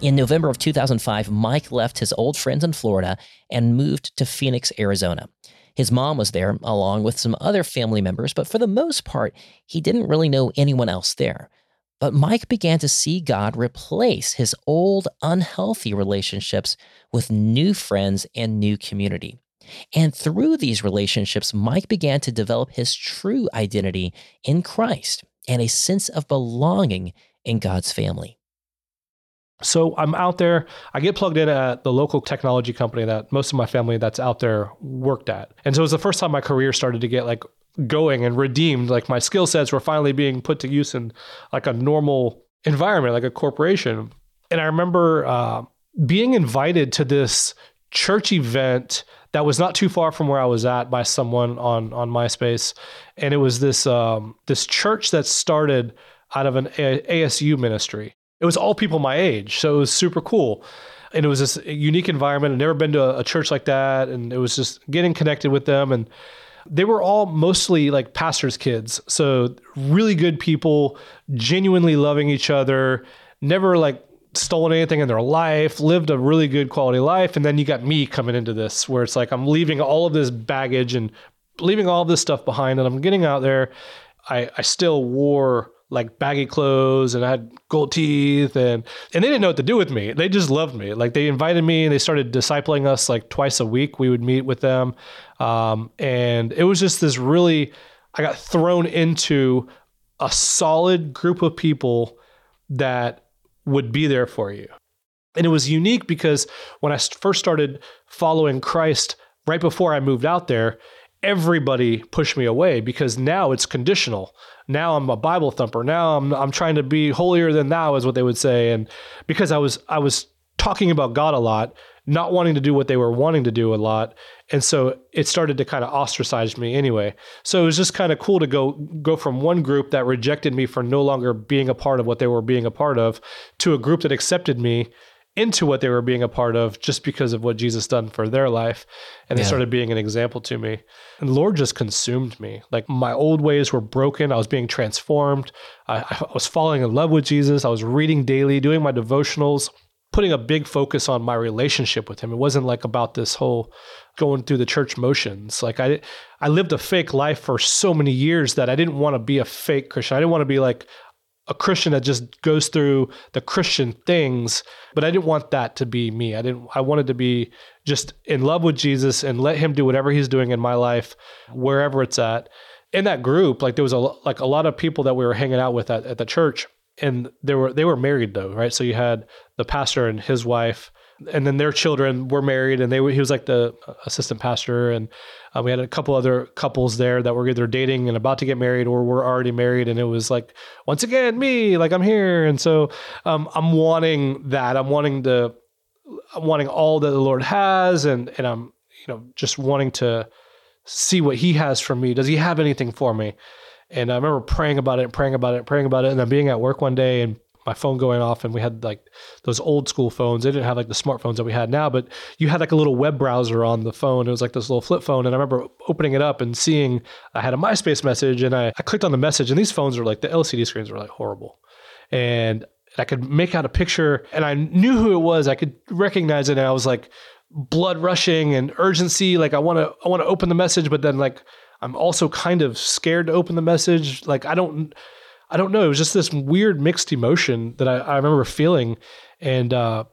In November of two thousand five, Mike left his old friends in Florida and moved to Phoenix, Arizona. His mom was there, along with some other family members, but for the most part, he didn't really know anyone else there. But Mike began to see God replace his old, unhealthy relationships with new friends and new community. And through these relationships, Mike began to develop his true identity in Christ and a sense of belonging in God's family. So I'm out there, I get plugged in at the local technology company that most of my family that's out there worked at. And so it was the first time my career started to get like going and redeemed, like my skill sets were finally being put to use in like a normal environment, like a corporation. And I remember uh, being invited to this church event that was not too far from where I was at by someone on, on MySpace. And it was this um, this church that started out of an A S U ministry. It was all people my age, so it was super cool. And it was this unique environment. I'd never been to a church like that, and it was just getting connected with them. And they were all mostly like pastors' kids, so really good people, genuinely loving each other, never like stolen anything in their life, lived a really good quality life. And then you got me coming into this, where it's like I'm leaving all of this baggage and leaving all this stuff behind, and I'm getting out there. I, I still wore like baggy clothes and I had gold teeth, and, and they didn't know what to do with me. They just loved me. Like they invited me and they started discipling us like twice a week. We would meet with them. Um, and it was just this really, I got thrown into a solid group of people that would be there for you. And it was unique because when I first started following Christ right before I moved out there, everybody pushed me away because now it's conditional. Now I'm a Bible thumper. Now I'm I'm trying to be holier than thou is what they would say. And because I was I was talking about God a lot, not wanting to do what they were wanting to do a lot. And so it started to kind of ostracize me anyway. So it was just kind of cool to go go from one group that rejected me for no longer being a part of what they were being a part of to a group that accepted me into what they were being a part of just because of what Jesus done for their life. And yeah. They started being an example to me. And the Lord just consumed me. Like my old ways were broken. I was being transformed. I, I was falling in love with Jesus. I was reading daily, doing my devotionals, putting a big focus on my relationship with him. It wasn't like about this whole going through the church motions. Like I, I lived a fake life for so many years that I didn't want to be a fake Christian. I didn't want to be like a Christian that just goes through the Christian things, but I didn't want that to be me. I didn't, I wanted to be just in love with Jesus and let him do whatever he's doing in my life, wherever it's at. In that group, like there was a, like a lot of people that we were hanging out with at, at the church, and they were, they were married though. Right. So you had the pastor and his wife, and then their children were married, and they were, he was like the assistant pastor. And um, we had a couple other couples there that were either dating and about to get married or were already married. And it was like, once again, me, like I'm here. And so um, I'm wanting that. I'm wanting the, I'm wanting all that the Lord has. And, and I'm, you know, just wanting to see what he has for me. Does he have anything for me? And I remember praying about it, praying about it, praying about it. And then being at work one day and my phone going off, and we had like those old school phones. They didn't have like the smartphones that we had now, but you had like a little web browser on the phone. It was like this little flip phone. And I remember opening it up and seeing I had a MySpace message, and I, I clicked on the message, and these phones were like, the L C D screens were like horrible. And I could make out a picture, and I knew who it was. I could recognize it. And I was like blood rushing and urgency. Like I want to, I want to open the message, but then like, I'm also kind of scared to open the message. Like I don't, I don't know. It was just this weird mixed emotion that I, I remember feeling, and uh,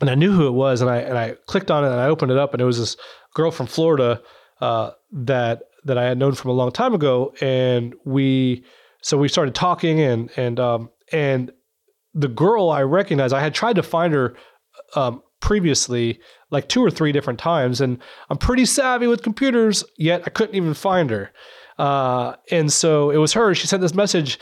and I knew who it was, and I and I clicked on it, and I opened it up, and it was this girl from Florida uh, that that I had known from a long time ago, and we so we started talking, and and um, and the girl I recognized. I had tried to find her um, previously, like two or three different times, and I'm pretty savvy with computers, yet I couldn't even find her. Uh, and so it was her. She sent this message,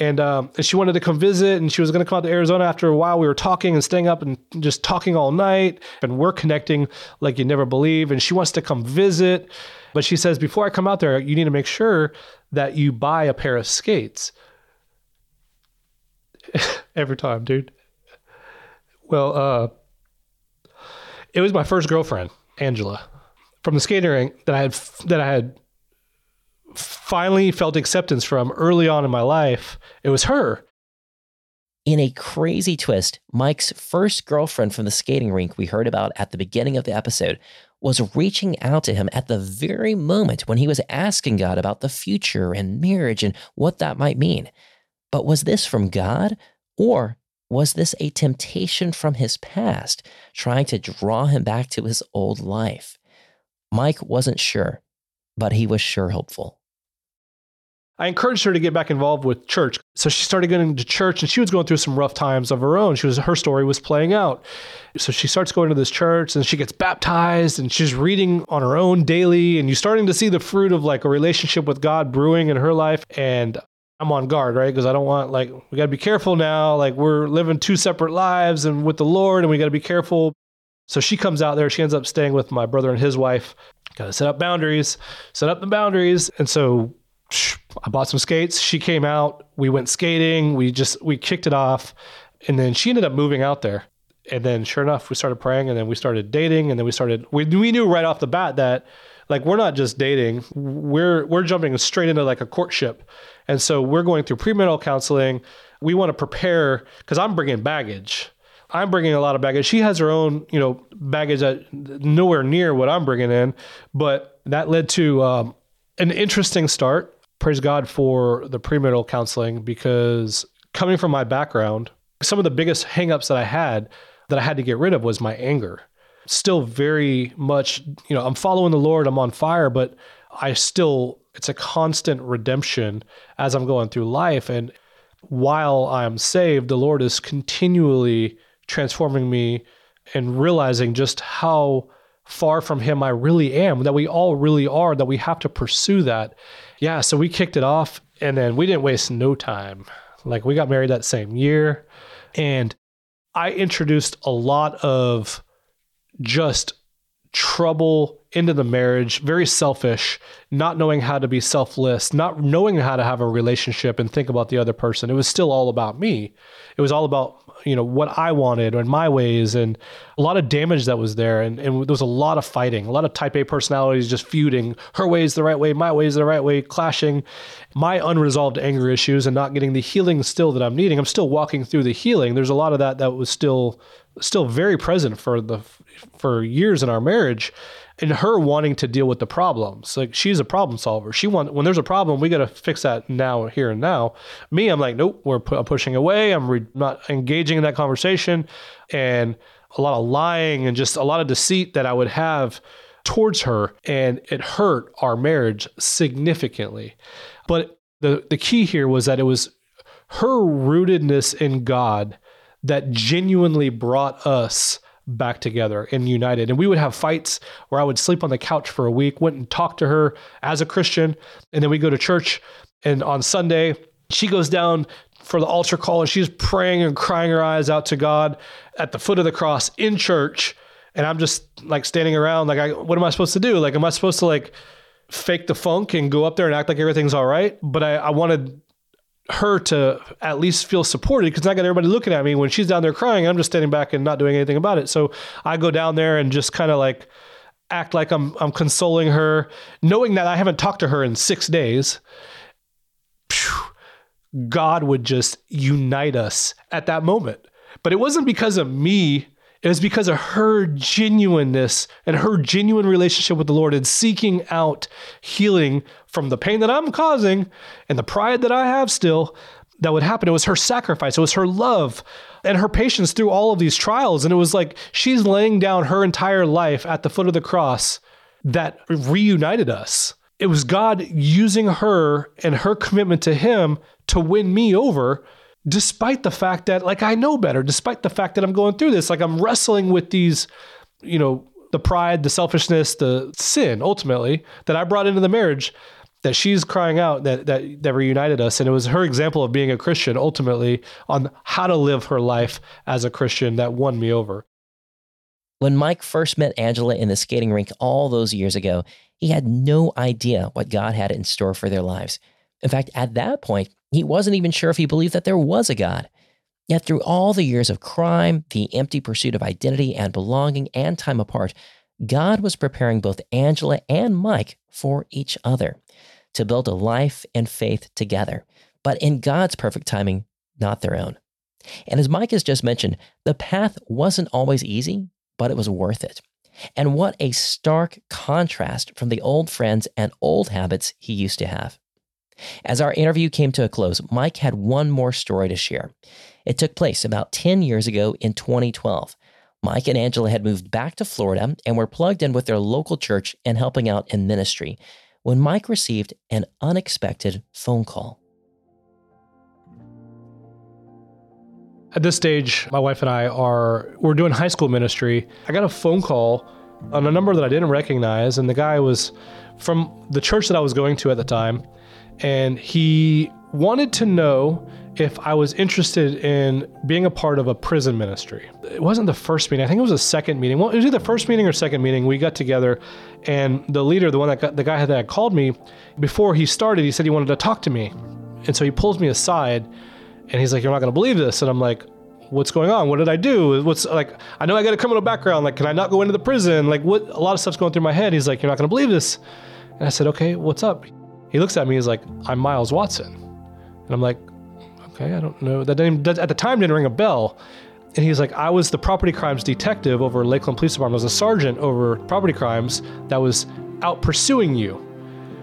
and, um, and she wanted to come visit, and she was going to come out to Arizona after a while. We were talking and staying up and just talking all night, and we're connecting like you never believe. And she wants to come visit, but she says, before I come out there, you need to make sure that you buy a pair of skates. Every time, dude. Well, uh, it was my first girlfriend, Angela, from the skating rink that I had, that I had, finally felt acceptance from early on in my life. It was her. In a crazy twist, Mike's first girlfriend from the skating rink we heard about at the beginning of the episode was reaching out to him at the very moment when he was asking God about the future and marriage and what that might mean. But was this from God, or was this a temptation from his past trying to draw him back to his old life? Mike wasn't sure, but he was sure hopeful. I encouraged her to get back involved with church. So she started going to church, and she was going through some rough times of her own. She was, her story was playing out. So she starts going to this church, and she gets baptized, and she's reading on her own daily. And you're starting to see the fruit of like a relationship with God brewing in her life. And I'm on guard, right? Because I don't want, like, we got to be careful now. Like we're living two separate lives and with the Lord, and we got to be careful. So she comes out there. She ends up staying with my brother and his wife. Got to set up boundaries, set up the boundaries. And so I bought some skates. She came out. We went skating. We just, we kicked it off. And then she ended up moving out there. And then sure enough, we started praying, and then we started dating. And then we started, we, we knew right off the bat that like, we're not just dating. We're, we're jumping straight into like a courtship. And so we're going through premarital counseling. We want to prepare, because I'm bringing baggage. I'm bringing a lot of baggage. She has her own, you know, baggage that nowhere near what I'm bringing in, but that led to um, an interesting start. Praise God for the premarital counseling, because coming from my background, some of the biggest hangups that I had that I had to get rid of was my anger. Still very much, you know, I'm following the Lord, I'm on fire, but I still, it's a constant redemption as I'm going through life. And while I'm saved, the Lord is continually transforming me and realizing just how far from him I really am, that we all really are, that we have to pursue that. Yeah, so we kicked it off, and then we didn't waste no time. Like, we got married that same year, and I introduced a lot of just trouble into the marriage, very selfish, not knowing how to be selfless, not knowing how to have a relationship and think about the other person. It was still all about me. It was all about, you know, what I wanted and my ways, and a lot of damage that was there. And, and there was a lot of fighting, a lot of type A personalities just feuding. Her way is the right way, my way is the right way, clashing. My unresolved anger issues and not getting the healing still that I'm needing. I'm still walking through the healing. There's a lot of that that was still still very present for the for years in our marriage, and her wanting to deal with the problems. Like, she's a problem solver. She want, when there's a problem, we got to fix that now, here and now. Me, I'm like, nope, we're pu- I'm pushing away. I'm re- not engaging in that conversation. And a lot of lying and just a lot of deceit that I would have towards her. And it hurt our marriage significantly. But the, the key here was that it was her rootedness in God that genuinely brought us back together and united. And we would have fights where I would sleep on the couch for a week, went and talked to her as a Christian, and then we go to church. And on Sunday, she goes down for the altar call, and she's praying and crying her eyes out to God at the foot of the cross in church. And I'm just like standing around, like, I, what am I supposed to do? Like, am I supposed to like fake the funk and go up there and act like everything's all right? But I, I wanted her to at least feel supported, because I got everybody looking at me when she's down there crying. I'm just standing back and not doing anything about it. So I go down there and just kind of like act like I'm, I'm consoling her, knowing that I haven't talked to her in six days. God would just unite us at that moment. But it wasn't because of me. It was because of her genuineness and her genuine relationship with the Lord and seeking out healing from the pain that I'm causing and the pride that I have still that would happen. It was her sacrifice. It was her love and her patience through all of these trials. And it was like she's laying down her entire life at the foot of the cross that reunited us. It was God using her and her commitment to him to win me over, despite the fact that, like, I know better, despite the fact that I'm going through this, like, I'm wrestling with these, you know, the pride, the selfishness, the sin, ultimately, that I brought into the marriage, that she's crying out, that that that reunited us. And it was her example of being a Christian, ultimately, on how to live her life as a Christian that won me over. When Mike first met Angela in the skating rink all those years ago, he had no idea what God had in store for their lives. In fact, at that point, he wasn't even sure if he believed that there was a God. Yet through all the years of crime, the empty pursuit of identity and belonging and time apart, God was preparing both Angela and Mike for each other to build a life and faith together, but in God's perfect timing, not their own. And as Mike has just mentioned, the path wasn't always easy, but it was worth it. And what a stark contrast from the old friends and old habits he used to have. As our interview came to a close, Mike had one more story to share. It took place about ten years ago in twenty twelve. Mike and Angela had moved back to Florida and were plugged in with their local church and helping out in ministry when Mike received an unexpected phone call. At this stage, my wife and I are, we're doing high school ministry. I got a phone call on a number that I didn't recognize, and the guy was from the church that I was going to at the time. And he wanted to know if I was interested in being a part of a prison ministry. It wasn't the first meeting. I think it was the second meeting. Well, it was either first meeting or second meeting. We got together, and the leader, the one that got, the guy that had called me, before he started, he said he wanted to talk to me. And so he pulls me aside, and he's like, "You're not going to believe this." And I'm like, "What's going on? What did I do? What's like? I know I got a criminal background. Like, can I not go into the prison? Like, what? A lot of stuff's going through my head." He's like, "You're not going to believe this." And I said, "Okay, what's up?" He looks at me, he's like, "I'm Miles Watson." And I'm like, okay, I don't know. That name at the time didn't ring a bell. And he's like, "I was the property crimes detective over Lakeland Police Department. I was a sergeant over property crimes that was out pursuing you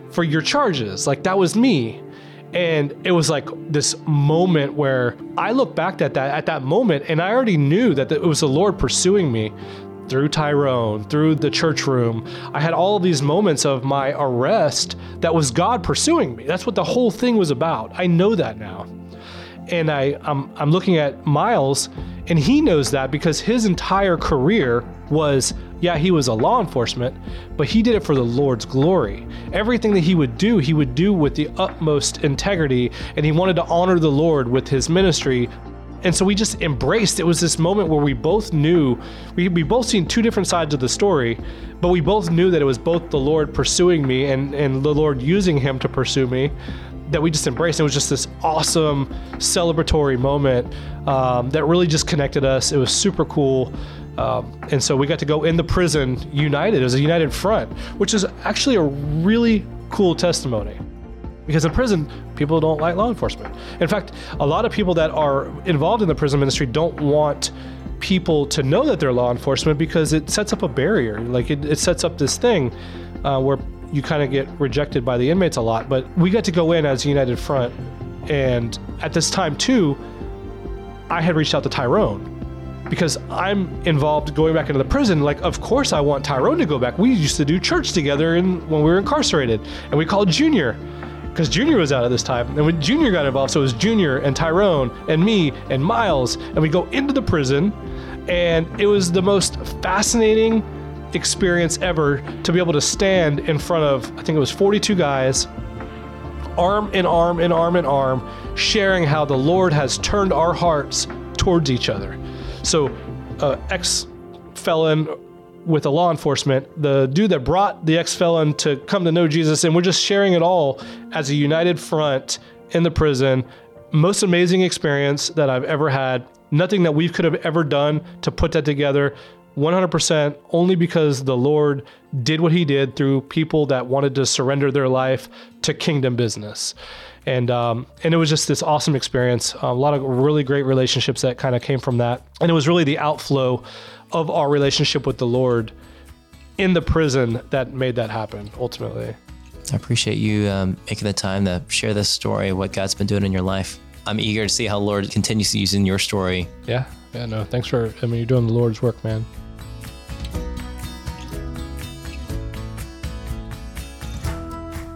for your charges." Like, that was me. And it was like this moment where I look back at that, at that moment, and I already knew that it was the Lord pursuing me through Tyrone, through the church room. I had all of these moments of my arrest that was God pursuing me. That's what the whole thing was about. I know that now. And I, I'm, I'm looking at Miles, And he knows that because his entire career was, yeah, he was a law enforcement, but he did it for the Lord's glory. Everything that he would do, he would do with the utmost integrity, and he wanted to honor the Lord with his ministry. And so we just embraced, it was this moment where we both knew, we, we both seen two different sides of the story, but we both knew that it was both the Lord pursuing me and, and the Lord using him to pursue me, that we just embraced. It was just this awesome celebratory moment um, that really just connected us. It was super cool. Um, and so we got to go in the prison united. It was a united front, which is actually a really cool testimony. Because in prison, people don't like law enforcement. In fact, a lot of people that are involved in the prison ministry don't want people to know that they're law enforcement because it sets up a barrier. Like it, it sets up this thing uh, where you kind of get rejected by the inmates a lot. But we got to go in as a united front. And at this time too, I had reached out to Tyrone because I'm involved going back into the prison. Like, of course I want Tyrone to go back. We used to do church together in, when we were incarcerated, and we called Junior. Because Junior was out at this time, and when Junior got involved, so it was Junior and Tyrone and me and Miles, and we go into the prison, and it was the most fascinating experience ever to be able to stand in front of, I think it was forty-two guys, arm in arm in arm in arm, sharing how the Lord has turned our hearts towards each other. So, uh, ex-felon with a law enforcement, the dude that brought the ex-felon to come to know Jesus, and we're just sharing it all as a united front in the prison. Most amazing experience that I've ever had. Nothing that we could have ever done to put that together. one hundred percent only because the Lord did what he did through people that wanted to surrender their life to kingdom business. And um, and it was just this awesome experience. A lot of really great relationships that kind of came from that. And it was really the outflow of our relationship with the Lord in the prison that made that happen, ultimately. I appreciate you um, making the time to share this story, what God's been doing in your life. I'm eager to see how the Lord continues to use in your story. Yeah, yeah, no, thanks for, I mean, you're doing the Lord's work, man.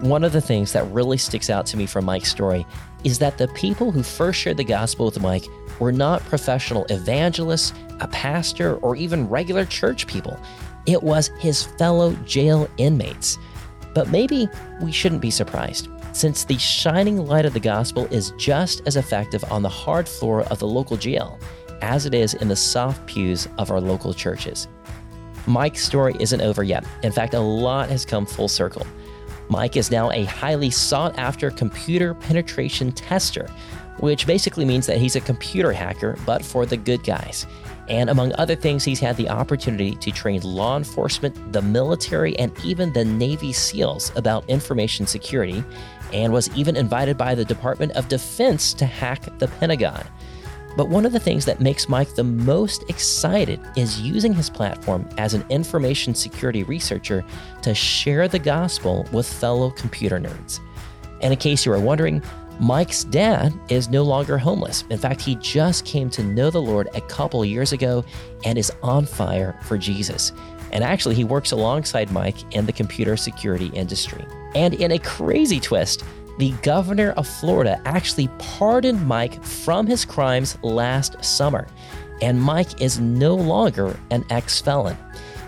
One of the things that really sticks out to me from Mike's story is that the people who first shared the gospel with Mike were not professional evangelists, a pastor, or even regular church people. It was his fellow jail inmates. But maybe we shouldn't be surprised, since the shining light of the gospel is just as effective on the hard floor of the local jail as it is in the soft pews of our local churches. Mike's story isn't over yet. In fact, a lot has come full circle. Mike is now a highly sought-after computer penetration tester, which basically means that he's a computer hacker, but for the good guys. And among other things, he's had the opportunity to train law enforcement, the military, and even the Navy SEALs about information security, and was even invited by the Department of Defense to hack the Pentagon. But one of the things that makes Mike the most excited is using his platform as an information security researcher to share the gospel with fellow computer nerds. And in case you were wondering, Mike's dad is no longer homeless. In fact, he just came to know the Lord a couple years ago and is on fire for Jesus. And actually, he works alongside Mike in the computer security industry. And in a crazy twist, the governor of Florida actually pardoned Mike from his crimes last summer, and Mike is no longer an ex-felon.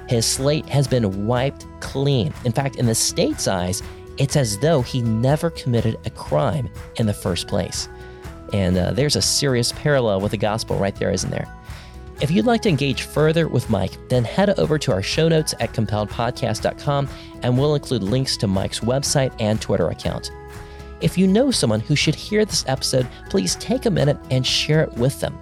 His slate has been wiped clean. In fact, in the state's eyes, it's as though he never committed a crime in the first place. And uh, there's a serious parallel with the gospel right there, isn't there? If you'd like to engage further with Mike, then head over to our show notes at compelled podcast dot com, and we'll include links to Mike's website and Twitter account. If you know someone who should hear this episode, please take a minute and share it with them.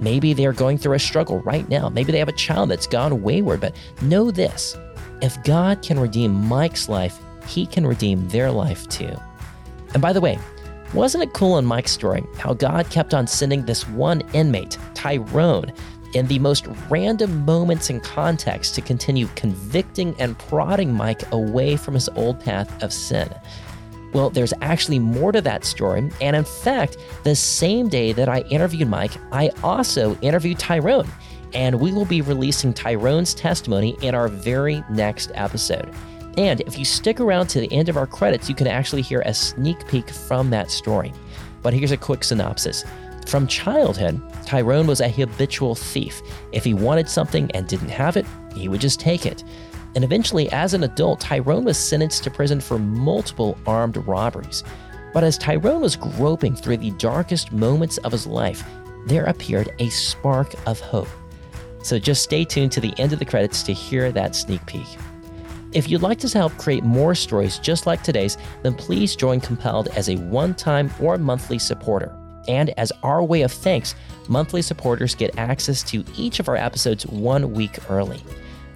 Maybe they're going through a struggle right now. Maybe they have a child that's gone wayward, but know this: if God can redeem Mike's life, he can redeem their life too. And by the way, wasn't it cool in Mike's story how God kept on sending this one inmate, Tyrone, in the most random moments and contexts to continue convicting and prodding Mike away from his old path of sin? Well, there's actually more to that story, and in fact, the same day that I interviewed Mike, I also interviewed Tyrone, and we will be releasing Tyrone's testimony in our very next episode. And if you stick around to the end of our credits, you can actually hear a sneak peek from that story. But here's a quick synopsis. From childhood, Tyrone was a habitual thief. If he wanted something and didn't have it, he would just take it. And eventually, as an adult, Tyrone was sentenced to prison for multiple armed robberies. But as Tyrone was groping through the darkest moments of his life, there appeared a spark of hope. So just stay tuned to the end of the credits to hear that sneak peek. If you'd like to help create more stories just like today's, then please join Compelled as a one-time or monthly supporter. And as our way of thanks, monthly supporters get access to each of our episodes one week early.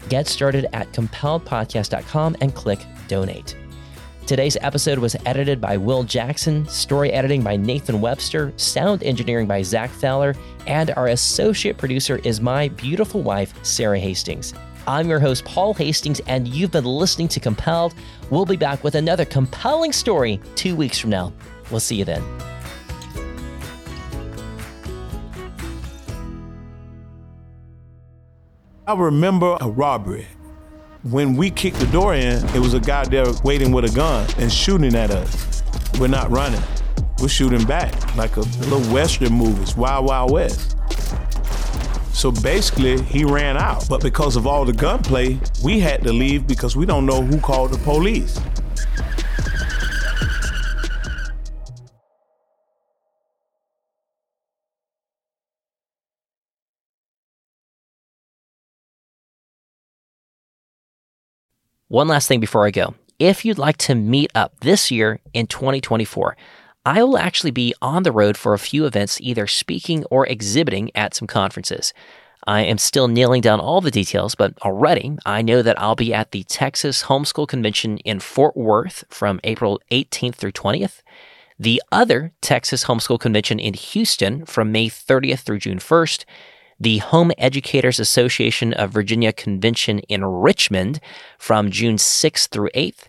Get started at compelled podcast dot com and click donate. Today's episode was edited by Will Jackson, story editing by Nathan Webster, sound engineering by Zach Fowler, and our associate producer is my beautiful wife, Sarah Hastings. I'm your host, Paul Hastings, and you've been listening to Compelled. We'll be back with another compelling story two weeks from now. We'll see you then. I remember a robbery. When we kicked the door in, it was a guy there waiting with a gun and shooting at us. We're not running. We're shooting back, like a little Western movies, Wild Wild West. So basically, he ran out. But because of all the gunplay, we had to leave because we don't know who called the police. One last thing before I go. If you'd like to meet up this year in twenty twenty-four, I will actually be on the road for a few events, either speaking or exhibiting at some conferences. I am still nailing down all the details, but already I know that I'll be at the Texas Homeschool Convention in Fort Worth from April eighteenth through twentieth, the other Texas Homeschool Convention in Houston from May thirtieth through June first, the Home Educators Association of Virginia Convention in Richmond from June sixth through eighth.